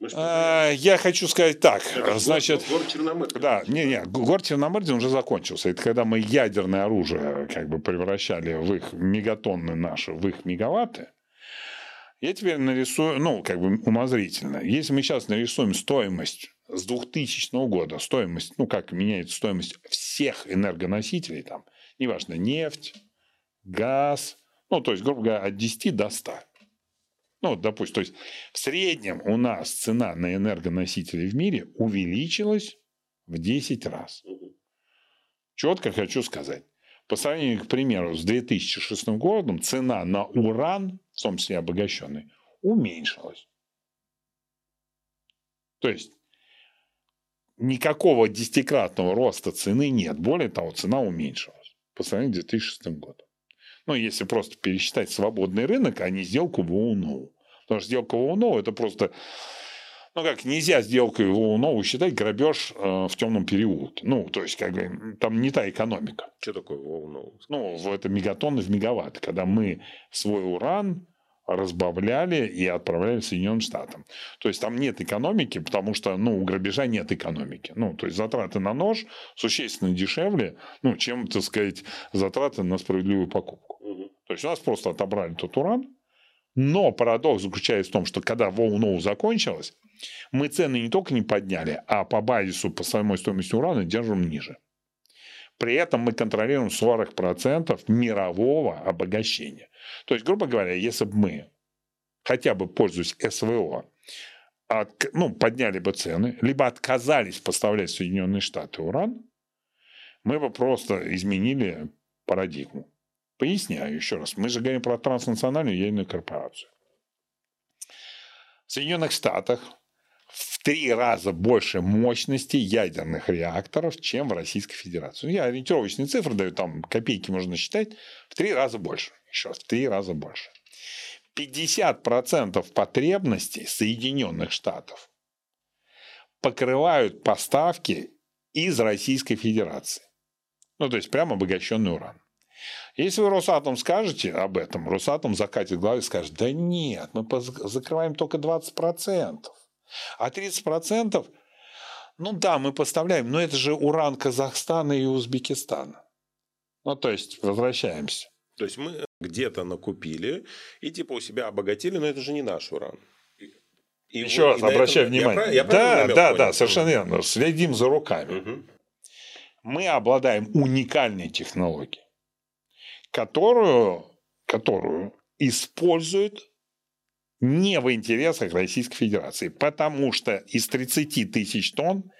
Я хочу сказать так. Значит, Город Черномырдин уже закончился. Это когда мы ядерное оружие как бы превращали в их мегатонны наши, в их мегаватты. Я теперь нарисую, ну, как бы умозрительно. Если мы сейчас нарисуем стоимость с 2000 года, стоимость, ну, как меняется стоимость всех энергоносителей, там, неважно, нефть, газ, ну, то есть, грубо говоря, от 10 до 100. Ну, допустим, то есть, в среднем у нас цена на энергоносители в мире увеличилась в 10 раз. Четко хочу сказать. По сравнению, к примеру, с 2006 годом цена на уран, в том числе обогащенный, уменьшилась. То есть, никакого 10-кратного роста цены нет. Более того, цена уменьшилась по сравнению с 2006 годом. Ну, если просто пересчитать свободный рынок, а не сделку ВОУ-НОУ. Потому что сделка ВОУ-НОУ – это просто... Ну, как нельзя сделкой ВОУ-НОУ считать грабеж в темном переулке. Ну, то есть, как бы, там не та экономика. Что такое ВОУ-НОУ? Ну, это мегатонны в мегаватт. Когда мы свой уран разбавляли и отправляли в Соединенным Штатам. То есть, там нет экономики, потому что, ну, у грабежа нет экономики. Ну, то есть, затраты на нож существенно дешевле, ну, чем, так сказать, затраты на справедливую покупку. То есть, у нас просто отобрали тот уран. Но парадокс заключается в том, что когда ВОУ-НОУ закончилась, мы цены не только не подняли, а по базису, по самой стоимости урана держим ниже. При этом мы контролируем 40% мирового обогащения. То есть, грубо говоря, если бы мы, хотя бы пользуясь СВО, ну, подняли бы цены, либо отказались поставлять в Соединенные Штаты уран, мы бы просто изменили парадигму. Поясняю еще раз. Мы же говорим про транснациональную ядерную корпорацию. В Соединенных Штатах в 3 раза больше мощности ядерных реакторов, чем в Российской Федерации. Я ориентировочные цифры даю, там копейки можно считать. В 3 раза больше. Еще раз, в 3 раза больше. 50% потребностей Соединенных Штатов покрывают поставки из Российской Федерации. Ну, то есть, прямо обогащенный уран. Если вы Росатом скажете об этом, Росатом закатит глаза и скажет: да нет, мы закрываем только 20%. А 30%, ну да, мы поставляем, но это же уран Казахстана и Узбекистана. Ну, то есть, возвращаемся. То есть, мы где-то накупили и типа у себя обогатили, но это же не наш уран. И еще раз обращаю внимание. Да, совершенно верно. Следим за руками. Угу. Мы обладаем уникальной технологией, которую используют не в интересах Российской Федерации, потому что из 30 тысяч тонн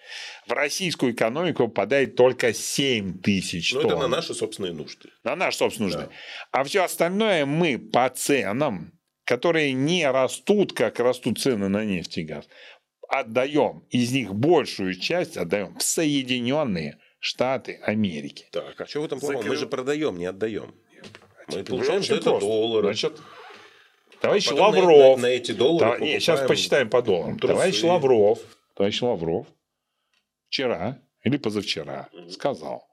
в российскую экономику попадает только 7 тысяч тонн. Но это на наши собственные нужды. На наши собственные нужды. Да. А все остальное мы по ценам, которые не растут, как растут цены на нефть и газ, отдаем, из них большую часть отдаем в Соединенные Штаты Америки. Так, а что в этом плане? Мы же продаем, не отдаем. Мы получаем, что это доллары. Значит, товарищ Лавров. На эти доллары покупаем... Нет, сейчас посчитаем по долларам. Трусы. Товарищ Лавров вчера или позавчера сказал,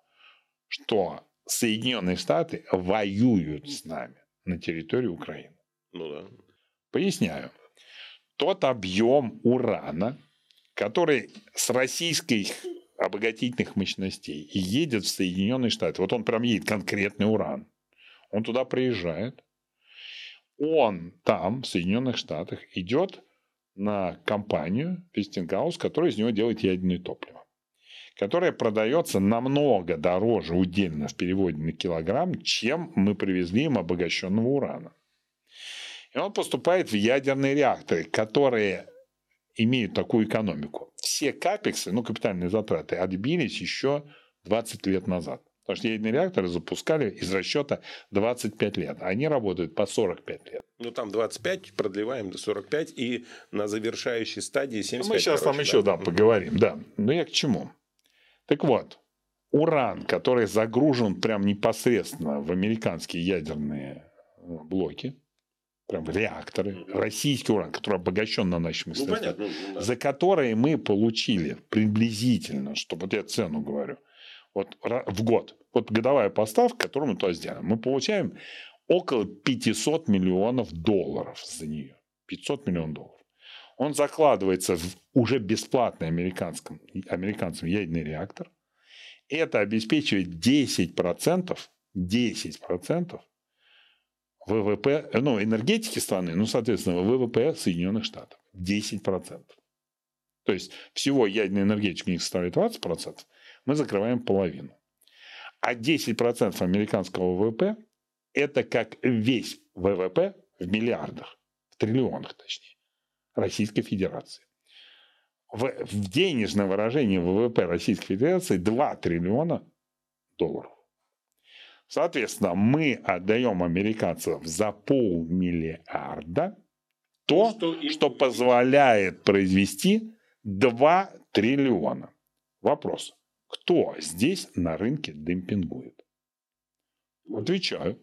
что Соединенные Штаты воюют с нами на территории Украины. Ну да. Поясняю. Тот объем урана, который с российских обогатительных мощностей едет в Соединенные Штаты. Вот он прям едет, конкретный уран. Он туда приезжает. Он там, в Соединенных Штатах, идет на компанию Вестингаус, которая из него делает ядерное топливо. Которое продается намного дороже удельно в переводе на килограмм, чем мы привезли им обогащенного урана. И он поступает в ядерные реакторы, которые имеют такую экономику. Все капексы, капитальные затраты, отбились еще 20 лет назад. Потому что ядерные реакторы запускали из расчета 25 лет. Они работают по 45 лет. Там 25, продлеваем до 45, и на завершающей стадии 75. Мы сейчас там еще поговорим. Да. Но я к чему? Так вот, уран, который загружен прям непосредственно в американские ядерные блоки, прям реакторы, российский уран, который обогащен на наших мощностях, за которые мы получили приблизительно, чтобы я цену говорю, в год, годовая поставка, которую мы туда сделаем, мы получаем около $500 миллионов за нее. $500 миллионов. Он закладывается в уже бесплатный американцам ядерный реактор. Это обеспечивает 10% ВВП, энергетики страны, соответственно, ВВП Соединенных Штатов. 10%. То есть, всего ядерная энергетика у них составляет 20%, мы закрываем половину. А 10% американского ВВП – это как весь ВВП в миллиардах, в триллионах, точнее, Российской Федерации. В денежном выражении ВВП Российской Федерации $2 триллиона. Соответственно, мы отдаем американцам за $500 миллиарда то, что позволяет произвести $2 триллиона. Вопрос. Кто здесь на рынке демпингует? Отвечаю.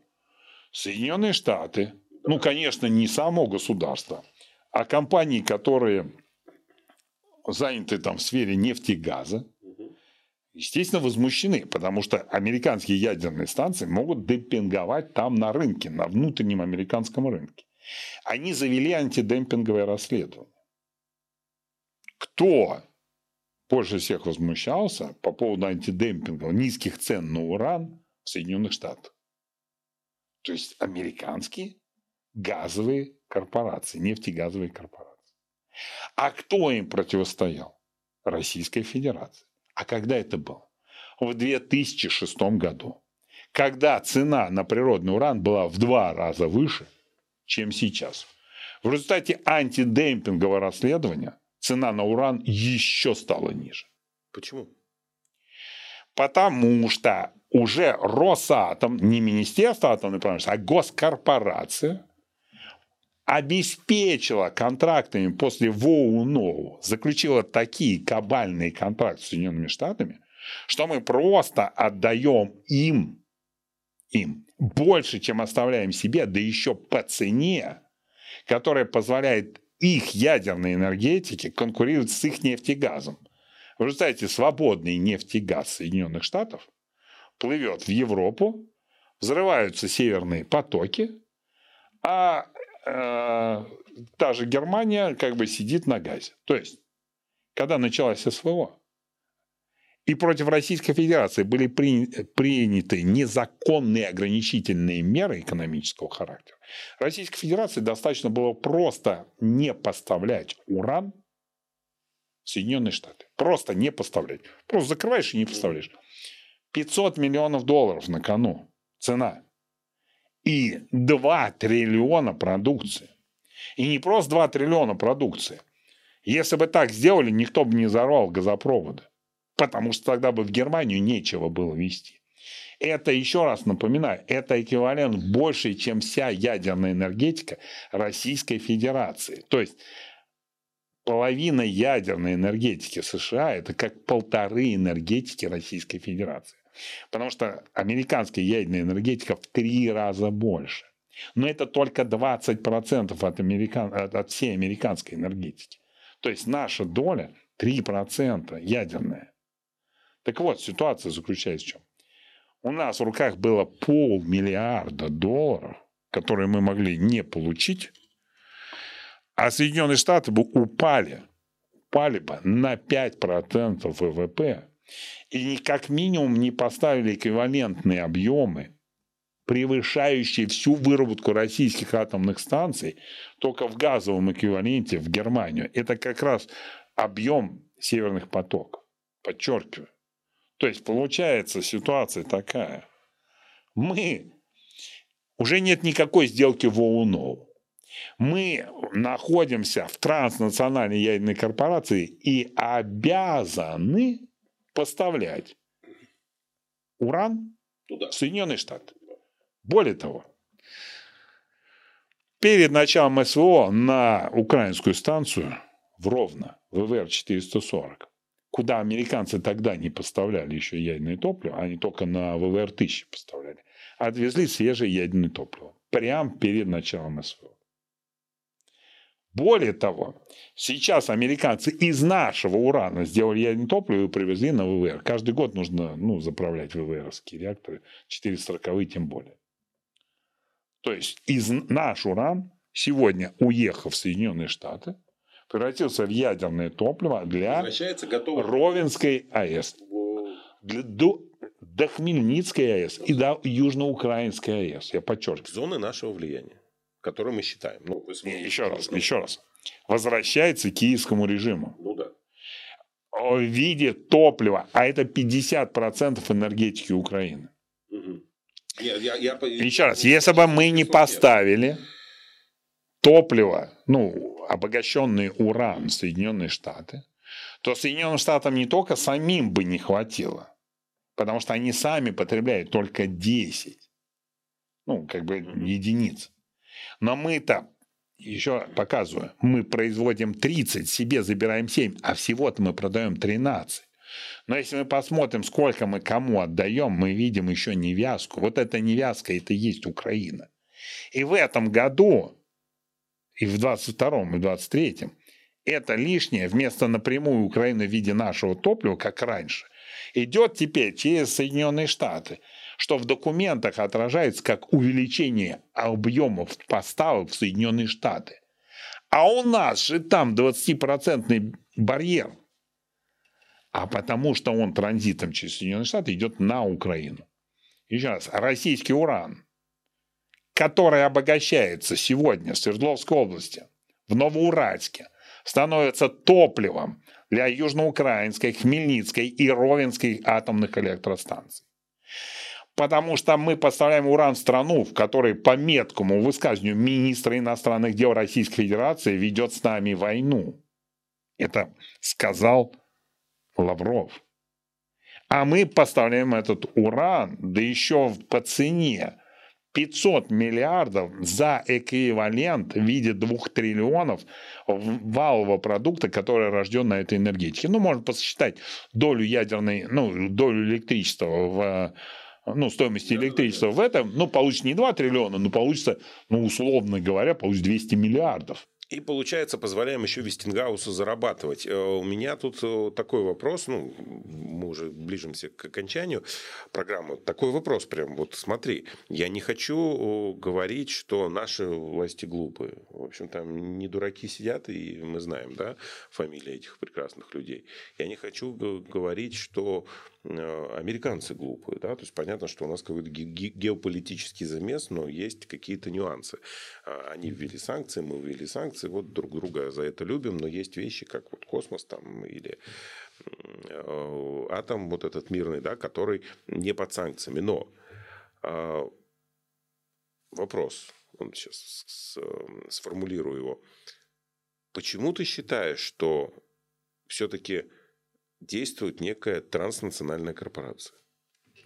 Соединенные Штаты. Конечно, не само государство, а компании, которые заняты в сфере нефти и газа, естественно, возмущены, потому что американские ядерные станции могут демпинговать там на рынке, на внутреннем американском рынке. Они завели антидемпинговое расследование. Кто больше всех возмущался по поводу антидемпинга, низких цен на уран в Соединенных Штатах? То есть американские газовые корпорации, нефтегазовые корпорации. А кто им противостоял? Российская Федерация. А когда это было? В 2006 году, когда цена на природный уран была в 2 раза выше, чем сейчас. В результате антидемпингового расследования цена на уран еще стала ниже. Почему? Потому что уже Росатом, не Министерство атомной промышленности, а госкорпорация обеспечила контрактами после ВОУ-НОУ, заключила такие кабальные контракты с Соединенными Штатами, что мы просто отдаем им больше, чем оставляем себе, да еще по цене, которая позволяет их ядерной энергетике конкурировать с их нефтегазом. В результате свободный нефтегаз Соединенных Штатов плывет в Европу, взрываются северные потоки, а та же Германия сидит на газе. То есть, когда началась СВО, и против Российской Федерации были приняты незаконные ограничительные меры экономического характера, Российской Федерации достаточно было просто не поставлять уран в Соединенные Штаты. Просто не поставлять. Просто закрываешь и не поставляешь. $500 миллионов на кону цена. И 2 триллиона продукции. И не просто 2 триллиона продукции. Если бы так сделали, никто бы не взорвал газопроводы. Потому что тогда бы в Германию нечего было везти. Это, еще раз напоминаю, это эквивалент больше, чем вся ядерная энергетика Российской Федерации. То есть половина ядерной энергетики США – это как 1,5 энергетики Российской Федерации. Потому что американская ядерная энергетика в 3 раза больше. Но это только 20% от всей американской энергетики. То есть наша доля 3% ядерная. Так вот, ситуация заключается в чем? У нас в руках было $500 миллиарда, которые мы могли не получить, а Соединенные Штаты бы упали бы на 5% ВВП и как минимум не поставили эквивалентные объемы, превышающие всю выработку российских атомных станций только в газовом эквиваленте в Германию. Это как раз объем северных потоков, подчеркиваю. То есть получается ситуация такая. Мы уже нет никакой сделки ВОУ-НОУ. Мы находимся в транснациональной ядерной корпорации и обязаны поставлять уран в Соединенные Штаты. Более того, перед началом СВО на украинскую станцию в Ровно, ВВР-440, куда американцы тогда не поставляли еще ядерное топливо, они только на ВВР-1000 поставляли, отвезли свежее ядерное топливо прямо перед началом СВО. Более того, сейчас американцы из нашего урана сделали ядерное топливо и привезли на ВВР. Каждый год нужно заправлять ВВРовские реакторы, 440-е тем более. То есть наш уран, сегодня уехав в Соединенные Штаты, превратился в ядерное топливо для Ровенской АЭС, до Хмельницкой АЭС и до Южноукраинской АЭС. Я подчеркиваю. Зоны нашего влияния, которые мы считаем. Еще раз. Возвращается к киевскому режиму. В виде топлива. А это 50% энергетики Украины. Угу. Еще раз. Если бы мы не поставили топливо, обогащенный уран в Соединенные Штаты, то Соединенным Штатам не только самим бы не хватило, потому что они сами потребляют только 10 единиц. Но мы-то, еще показываю, мы производим 30, себе забираем 7, а всего-то мы продаем 13. Но если мы посмотрим, сколько мы кому отдаем, мы видим еще невязку. Вот эта невязка, это и есть Украина. И в этом году, и в 22-м, и в 23-м, это лишнее, вместо напрямую Украины в виде нашего топлива, как раньше, идет теперь через Соединенные Штаты, что в документах отражается как увеличение объемов поставок в Соединенные Штаты. А у нас же там 20% барьер. А потому что он транзитом через Соединенные Штаты идет на Украину. Еще раз, российский уран, который обогащается сегодня в Свердловской области, в Новоуральске, становится топливом для Южноукраинской, Хмельницкой и Ровенской атомных электростанций. Потому что мы поставляем уран в страну, в которой по меткому высказанию министра иностранных дел Российской Федерации ведет с нами войну. Это сказал Лавров. А мы поставляем этот уран, да еще по цене $500 миллиардов за эквивалент в виде 2 триллионов валового продукта, который рожден на этой энергетике. Можно посчитать долю ядерной, долю электричества в стоимости электричества в этом, получится не 2 триллиона, но получится, условно говоря, 200 миллиардов. И, получается, позволяем еще Вестингаусу зарабатывать. У меня тут такой вопрос, ну, мы уже ближимся к окончанию программы. Такой вопрос прям, вот смотри, я не хочу говорить, что наши власти глупые. В общем, там не дураки сидят, и мы знаем, да, фамилии этих прекрасных людей. Я не хочу говорить, что американцы глупые, да, то есть понятно, что у нас какой-то геополитический замес, но есть какие-то нюансы. Они ввели санкции, мы ввели санкции, вот друг друга за это любим, но есть вещи, как вот космос там или атом вот этот мирный, да, который не под санкциями. Но вопрос, он сейчас сформулирую его. Почему ты считаешь, что все-таки действует некая транснациональная корпорация?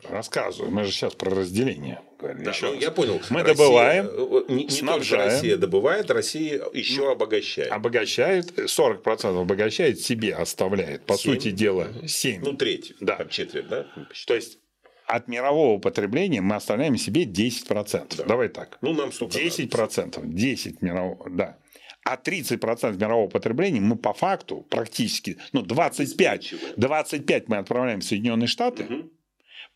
Рассказываю. Мы же сейчас про разделение говорим. Да, ну, я понял. Мы Россия, добываем, снабжаем. Россия добывает, Россия еще обогащает. Обогащает. 40% обогащает, себе оставляет. По 7? Сути дела 7. Ну, треть. Да. Там четверть, да? То есть от мирового потребления мы оставляем себе 10%. Да. Давай так. Ну, нам сколько 10%. 10 мирового, да. А 30% мирового потребления мы по факту практически, ну, 25 мы отправляем в Соединенные Штаты, угу,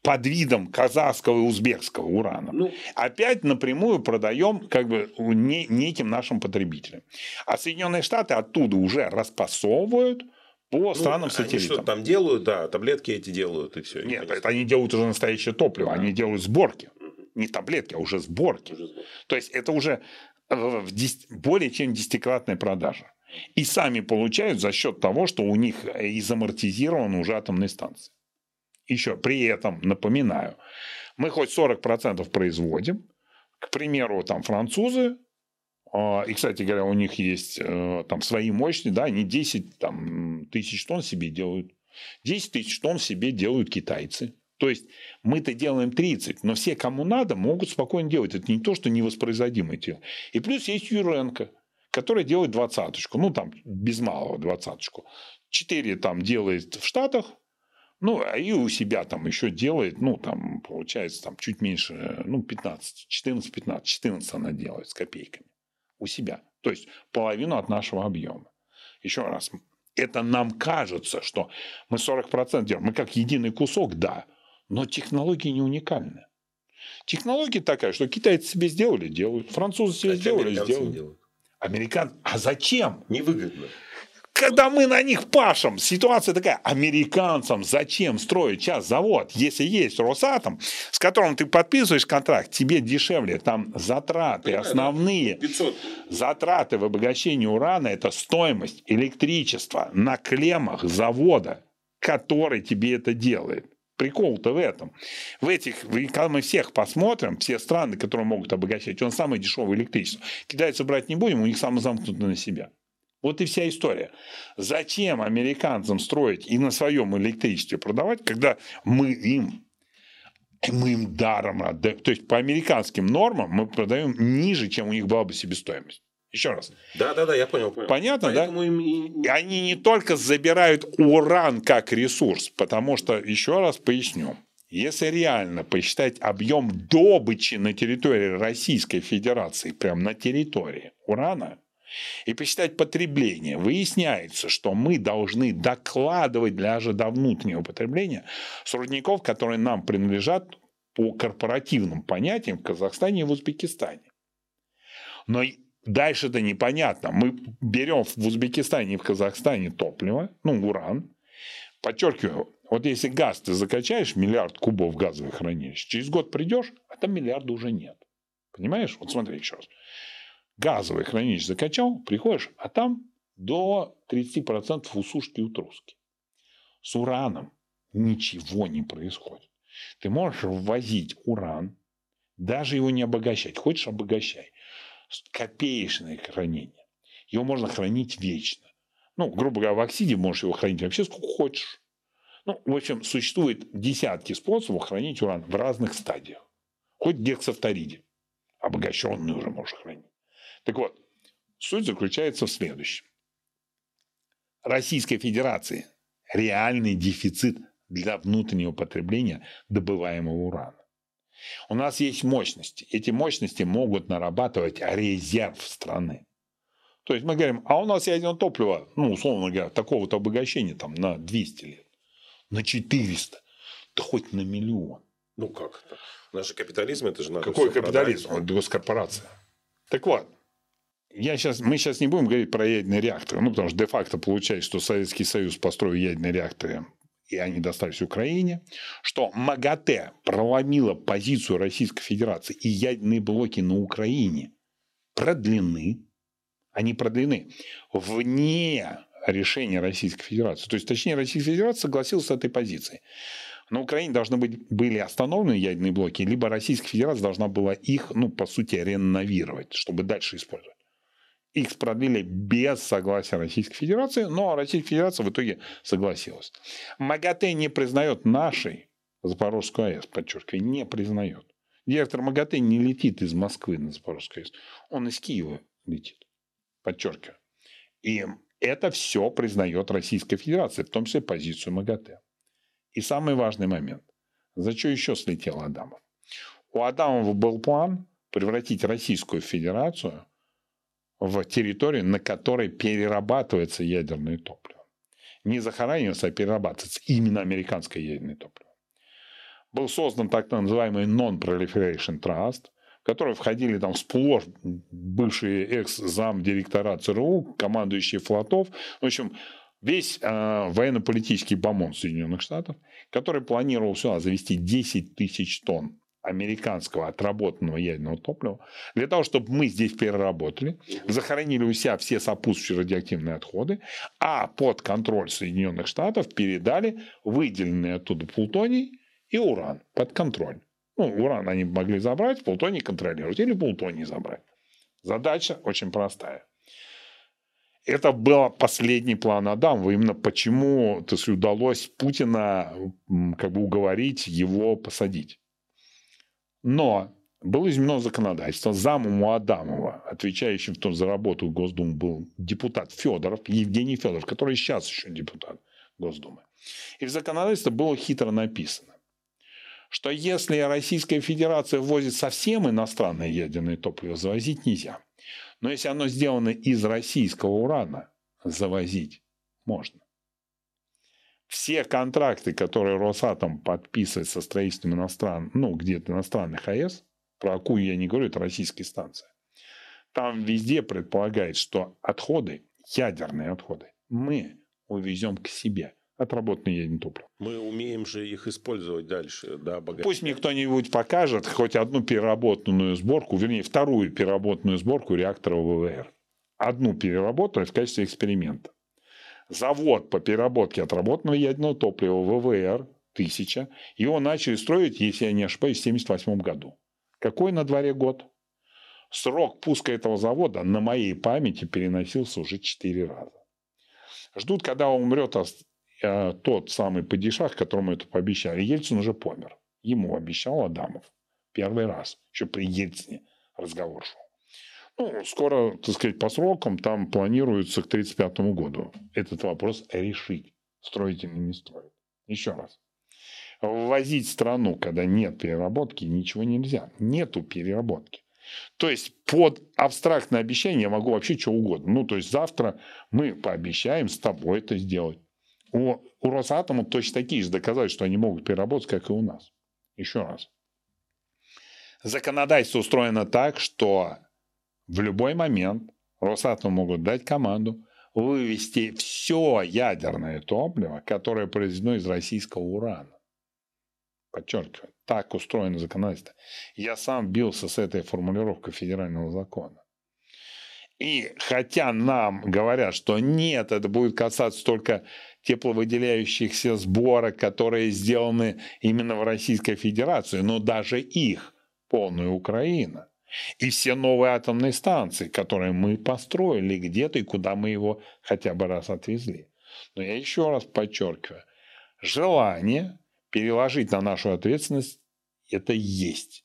под видом казахского и узбекского урана. Ну, опять напрямую продаем как бы неким нашим потребителям. А Соединенные Штаты оттуда уже распасовывают по странам сателлитам. Они что там делают, да, таблетки эти делают и все. Нет, это они делают уже настоящее топливо, они делают сборки. Не таблетки, а уже сборки. То есть это уже более чем 10-кратная продажа. И сами получают за счет того, что у них изамортизированы уже атомные станции. Еще при этом, напоминаю, мы хоть 40% производим. К примеру, там французы, и, кстати говоря, у них есть там свои мощности, да, они 10 тысяч тонн себе делают. 10 тысяч тонн себе делают китайцы. То есть мы-то делаем 30, но все, кому надо, могут спокойно делать. Это не то, что невоспроизводимое тело. И плюс есть Юренко, который делает 20-очку. Ну, там без малого 20-очку. 4 там делает в Штатах. Ну, а и у себя там еще делает, ну, там, получается, там чуть меньше, ну, 14 она делает с копейками у себя. То есть половину от нашего объема. Еще раз, это нам кажется, что мы 40% делаем. Мы как единый кусок, да, но технологии не уникальны. Технология такая, что китайцы себе сделали, делают. Французы себе сделали, делают. Американцы. А зачем? Невыгодно. Когда мы на них пашем, ситуация такая. Американцам зачем строить сейчас завод, если есть Росатом, с которым ты подписываешь контракт, тебе дешевле. Там затраты, понимаю, основные 500. Затраты в обогащении урана – это стоимость электричества на клеммах завода, который тебе это делает. Прикол-то в этом. Когда мы всех посмотрим, все страны, которые могут обогащать, он самый дешевый электричество. Китайцев брать не будем, у них самозамкнуто на себя. Вот и вся история. Зачем американцам строить и на своем электричестве продавать, когда мы им даром отдаем. То есть по американским нормам мы продаем ниже, чем у них была бы себестоимость. Еще раз. Да, я понял. Понятно, поэтому да? И они не только забирают уран как ресурс, потому что, еще раз поясню, если реально посчитать объем добычи на территории Российской Федерации, прям на территории урана, и посчитать потребление, выясняется, что мы должны докладывать даже до внутреннего потребления с рудников, которые нам принадлежат по корпоративным понятиям в Казахстане и в Узбекистане. Но дальше-то непонятно. Мы берем в Узбекистане и в Казахстане топливо, ну, уран. Подчеркиваю, вот если газ ты закачаешь, 1 миллиард кубов газовых хранилищ, через год придешь, а там миллиарда уже нет. Понимаешь? Вот смотри еще раз. Газовое хранилище закачал, приходишь, а там до 30% усушки и утруски. С ураном ничего не происходит. Ты можешь ввозить уран, даже его не обогащать. Хочешь, обогащай. Копеечное хранение. Его можно хранить вечно. Ну, грубо говоря, в оксиде можешь его хранить вообще сколько хочешь. Ну, в общем, существует десятки способов хранить уран в разных стадиях. Хоть в гексафториде. Обогащенный уже можешь хранить. Так вот, суть заключается в следующем. Российской Федерации реальный дефицит для внутреннего потребления добываемого урана. У нас есть мощности. Эти мощности могут нарабатывать резерв страны. То есть мы говорим, а у нас ядерное топливо, ну, условно говоря, такого-то обогащения там на 200 лет, на 400, да хоть на миллион. Ну как это? У нас же капитализм, это же надо. Какой капитализм? Он госкорпорация. Так вот, мы сейчас не будем говорить про ядерные реакторы, ну, потому что де-факто получается, что Советский Союз построил ядерные реакторы, и они достались Украине, что МАГАТЭ проломило позицию Российской Федерации, и ядерные блоки на Украине продлены. Они продлены вне решения Российской Федерации. То есть, точнее, Российская Федерация согласилась с этой позицией. На Украине должны были остановлены ядерные блоки, либо Российская Федерация должна была их, ну, по сути, реновировать, чтобы дальше использовать. Их продлили без согласия Российской Федерации, но Российская Федерация в итоге согласилась. МАГАТЭ не признает нашей Запорожскую АЭС, подчеркиваю, не признает. Директор МАГАТЭ не летит из Москвы на Запорожскую АЭС, он из Киева летит. Подчеркиваю. И это все признает Российская Федерация, в том числе позицию МАГАТЭ. И самый важный момент. За что еще слетел Адамов? У Адамова был план превратить Российскую Федерацию в территорию, на которой перерабатывается ядерное топливо. Не захоранивается, а перерабатывается именно американское ядерное топливо. Был создан так называемый Non-Proliferation Trust, в которые входили там сплошь бывшие экс-замдиректора ЦРУ, командующие флотов. В общем, весь военно-политический бомон Соединенных Штатов, который планировал сюда завести 10 тысяч тонн американского отработанного ядерного топлива, для того, чтобы мы здесь переработали, захоронили у себя все сопутствующие радиоактивные отходы, а под контроль Соединенных Штатов передали выделенный оттуда плутоний и уран под контроль. Ну, уран они могли забрать, плутоний контролировать или плутоний забрать. Задача очень простая. Это был последний план Адамова. Именно почему, то есть, удалось Путина как бы уговорить его посадить. Но было изменено законодательство. Замом у Адамова, отвечающим в том за работу в Госдуму, был депутат Федоров, Евгений Федоров, который сейчас еще депутат Госдумы. И в законодательстве было хитро написано, что если Российская Федерация ввозит совсем иностранное ядерное топливо, завозить нельзя. Но если оно сделано из российского урана, завозить можно. Все контракты, которые Росатом подписывает со строительством иностранных, ну, где-то иностранных АЭС, про Аку я не говорю, это российские станции, там везде предполагает, что отходы, ядерные отходы, мы увезем к себе. Отработанные ядерное топливо. Мы умеем же их использовать дальше. Да, пусть мне кто-нибудь покажет хоть одну переработанную сборку, вернее, вторую переработанную сборку реактора ВВР. Одну переработанную в качестве эксперимента. Завод по переработке отработанного ядерного топлива ВВР-1000. Его начали строить, если я не ошибаюсь, в 1978 году. Какой на дворе год? Срок пуска этого завода на моей памяти переносился уже 4 раза. Ждут, когда он умрет, тот самый падишах, которому это пообещали. Ельцин уже помер. Ему обещал Адамов. Первый раз. Еще при Ельцине разговор шел. Ну, скоро, так сказать, по срокам там планируется к 1935 году этот вопрос решить. Строить или не строить. Еще раз. Ввозить страну, когда нет переработки, ничего нельзя. Нету переработки. То есть, под абстрактное обещание я могу вообще что угодно. Ну, то есть, завтра мы пообещаем с тобой это сделать. У Росатома точно такие же доказать, что они могут переработать, как и у нас. Еще раз. Законодательство устроено так, что в любой момент Росатому могут дать команду вывести все ядерное топливо, которое произведено из российского урана. Подчеркиваю, так устроено законодательство. Я сам бился с этой формулировкой федерального закона. И хотя нам говорят, что нет, это будет касаться только тепловыделяющихся сборок, которые сделаны именно в Российской Федерации, но даже их полная Украина. И все новые атомные станции, которые мы построили где-то и куда мы его хотя бы раз отвезли. Но я еще раз подчеркиваю, желание переложить на нашу ответственность это есть.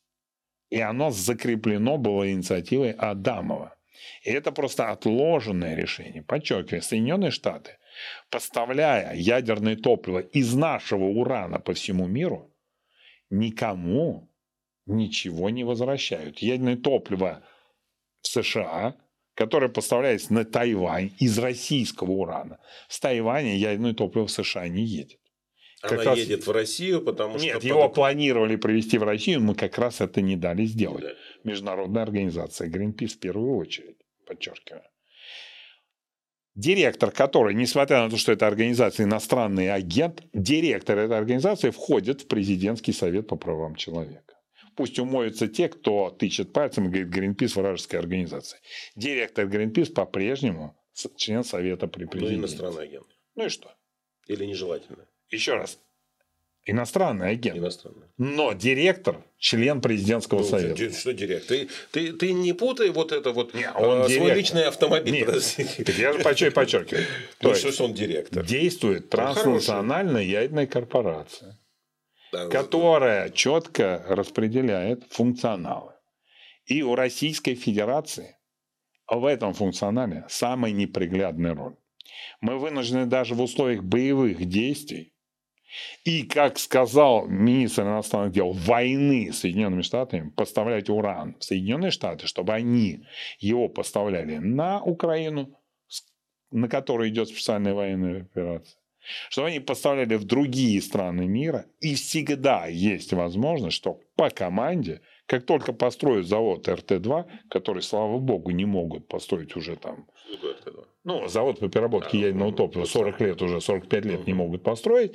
И оно закреплено было инициативой Адамова. И это просто отложенное решение. Подчеркиваю, Соединенные Штаты, поставляя ядерное топливо из нашего урана по всему миру, никому ничего не возвращают. Ядерное топливо в США которая поставляется на Тайвань из российского урана. С Тайваня ядерное топливо в США не едет. Как она раз... едет в Россию, потому что... Нет, его планировали привезти в Россию, но мы как раз это не дали сделать. Да. Международная организация Greenpeace в первую очередь, подчеркиваю. Директор, который, несмотря на то, что это организация иностранный агент, директор этой организации входит в президентский совет по правам человека. Пусть умоются те, кто тычет пальцем и говорит, Greenpeace вражеская организация. Директор Greenpeace по-прежнему член совета при президенте. Ну, иностранный агент. Ну и что? Или нежелательно. Еще раз. Иностранный агент. Иностранный. Но директор, член президентского совета. Что директор? Ты не путай вот это вот. Нет, он свой личный автомобиль. Я же подчеркиваю. То есть он директор. Действует транснациональная ядерная корпорация, которая четко распределяет функционалы. И у Российской Федерации в этом функционале самая неприглядная роль. Мы вынуждены даже в условиях боевых действий и, как сказал министр иностранных дел, войны с Соединенными Штатами, поставлять уран в Соединенные Штаты, чтобы они его поставляли на Украину, на которую идет специальная военная операция, чтобы они поставляли в другие страны мира. И всегда есть возможность, что по команде, как только построят завод РТ-2, который, слава богу, не могут построить уже там... Ну, завод по переработке ядерного топлива 40 лет уже, 45 лет не могут построить,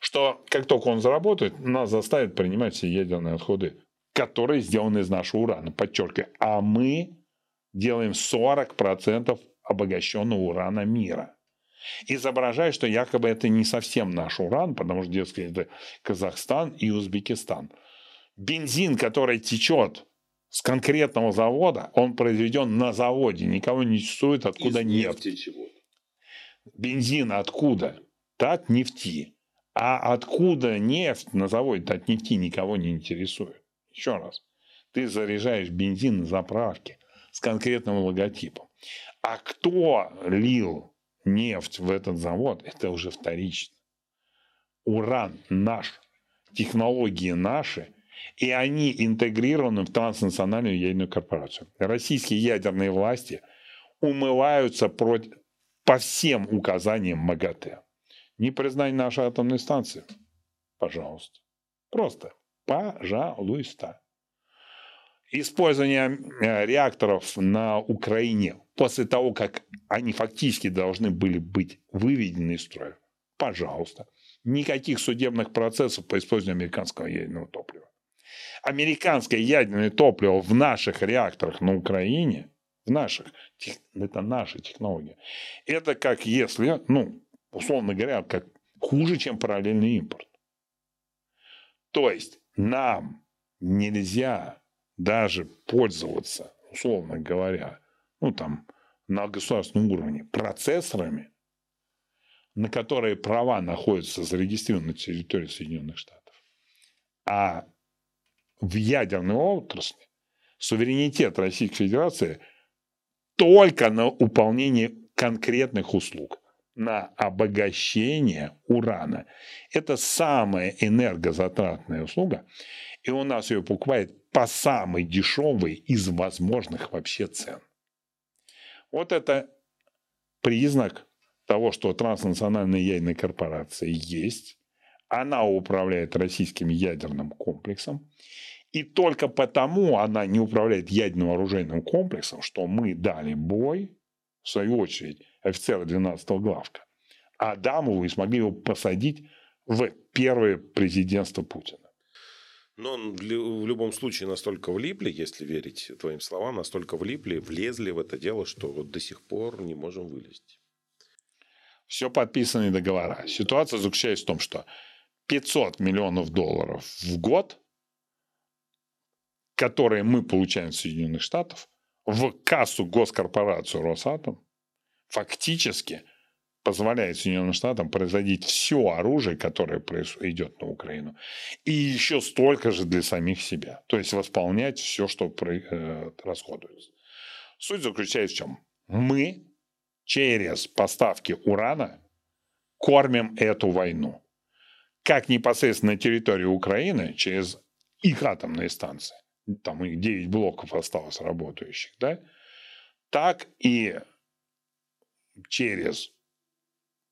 что как только он заработает, нас заставят принимать все ядерные отходы, которые сделаны из нашего урана. Подчеркиваю, а мы делаем 40% обогащенного урана мира. Изображая, что якобы это не совсем наш уран, потому что, дескать, это Казахстан и Узбекистан. Бензин, который течет с конкретного завода, он произведен на заводе. Никого не интересует, откуда нефть. Бензин откуда? От нефти. А откуда нефть на заводе? От нефти никого не интересует. Еще раз. Ты заряжаешь бензин на заправке с конкретным логотипом. А кто лил нефть в этот завод, это уже вторично. Уран наш. Технологии наши. И они интегрированы в транснациональную ядерную корпорацию. Российские ядерные власти умываются по всем указаниям МАГАТЭ. Не признай нашей атомной станции. Пожалуйста. Просто. Пожалуйста. Использование реакторов на Украине после того, как они фактически должны были быть выведены из строя. Пожалуйста. Никаких судебных процессов по использованию американского ядерного топлива. Американское ядерное топливо в наших реакторах на Украине, в наших, это наши технологии, это как если, ну, условно говоря, как хуже, чем параллельный импорт. То есть нам нельзя даже пользоваться, условно говоря, ну там на государственном уровне процессорами, на которые права находятся зарегистрированы на территории Соединенных Штатов. А в ядерной отрасли суверенитет Российской Федерации только на выполнение конкретных услуг, на обогащение урана. Это самая энергозатратная услуга, и у нас ее покупает по самой дешевой из возможных вообще цен. Вот это признак того, что транснациональная ядерная корпорация есть. Она управляет российским ядерным комплексом. И только потому она не управляет ядерным оружейным комплексом, что мы дали бой, в свою очередь, офицера 12-го главка Адамову и смогли его посадить в первое президентство Путина. Но в любом случае настолько влипли, если верить твоим словам, настолько влипли, влезли в это дело, что вот до сих пор не можем вылезти. Все подписанные договора. Ситуация заключается в том, что $500 миллионов в год, которые мы получаем из Соединенных Штатов, в кассу госкорпорацию Росатом, фактически позволяет Соединенным Штатам производить все оружие, которое идет на Украину, и еще столько же для самих себя. То есть восполнять все, что расходуется. Суть заключается в чем? Мы через поставки урана кормим эту войну. Как непосредственно на территории Украины, через их атомные станции, там их 9 блоков осталось работающих, да, так и через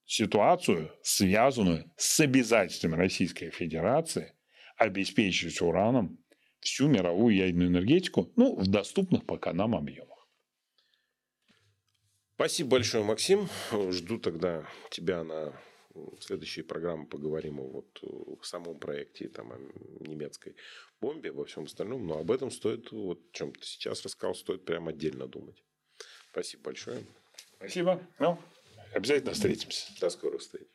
ситуацию, связанную с обязательствами Российской Федерации обеспечить ураном всю мировую ядерную энергетику, ну, в доступных пока нам объемах. Спасибо большое, Максим. Жду тогда тебя на следующие программы. Поговорим вот о самом проекте, там, о немецкой бомбе, обо всем остальном. Но об этом стоит, вот о чем ты сейчас рассказал, стоит прямо отдельно думать. Спасибо большое. Спасибо. Ну, обязательно встретимся. До скорых встреч.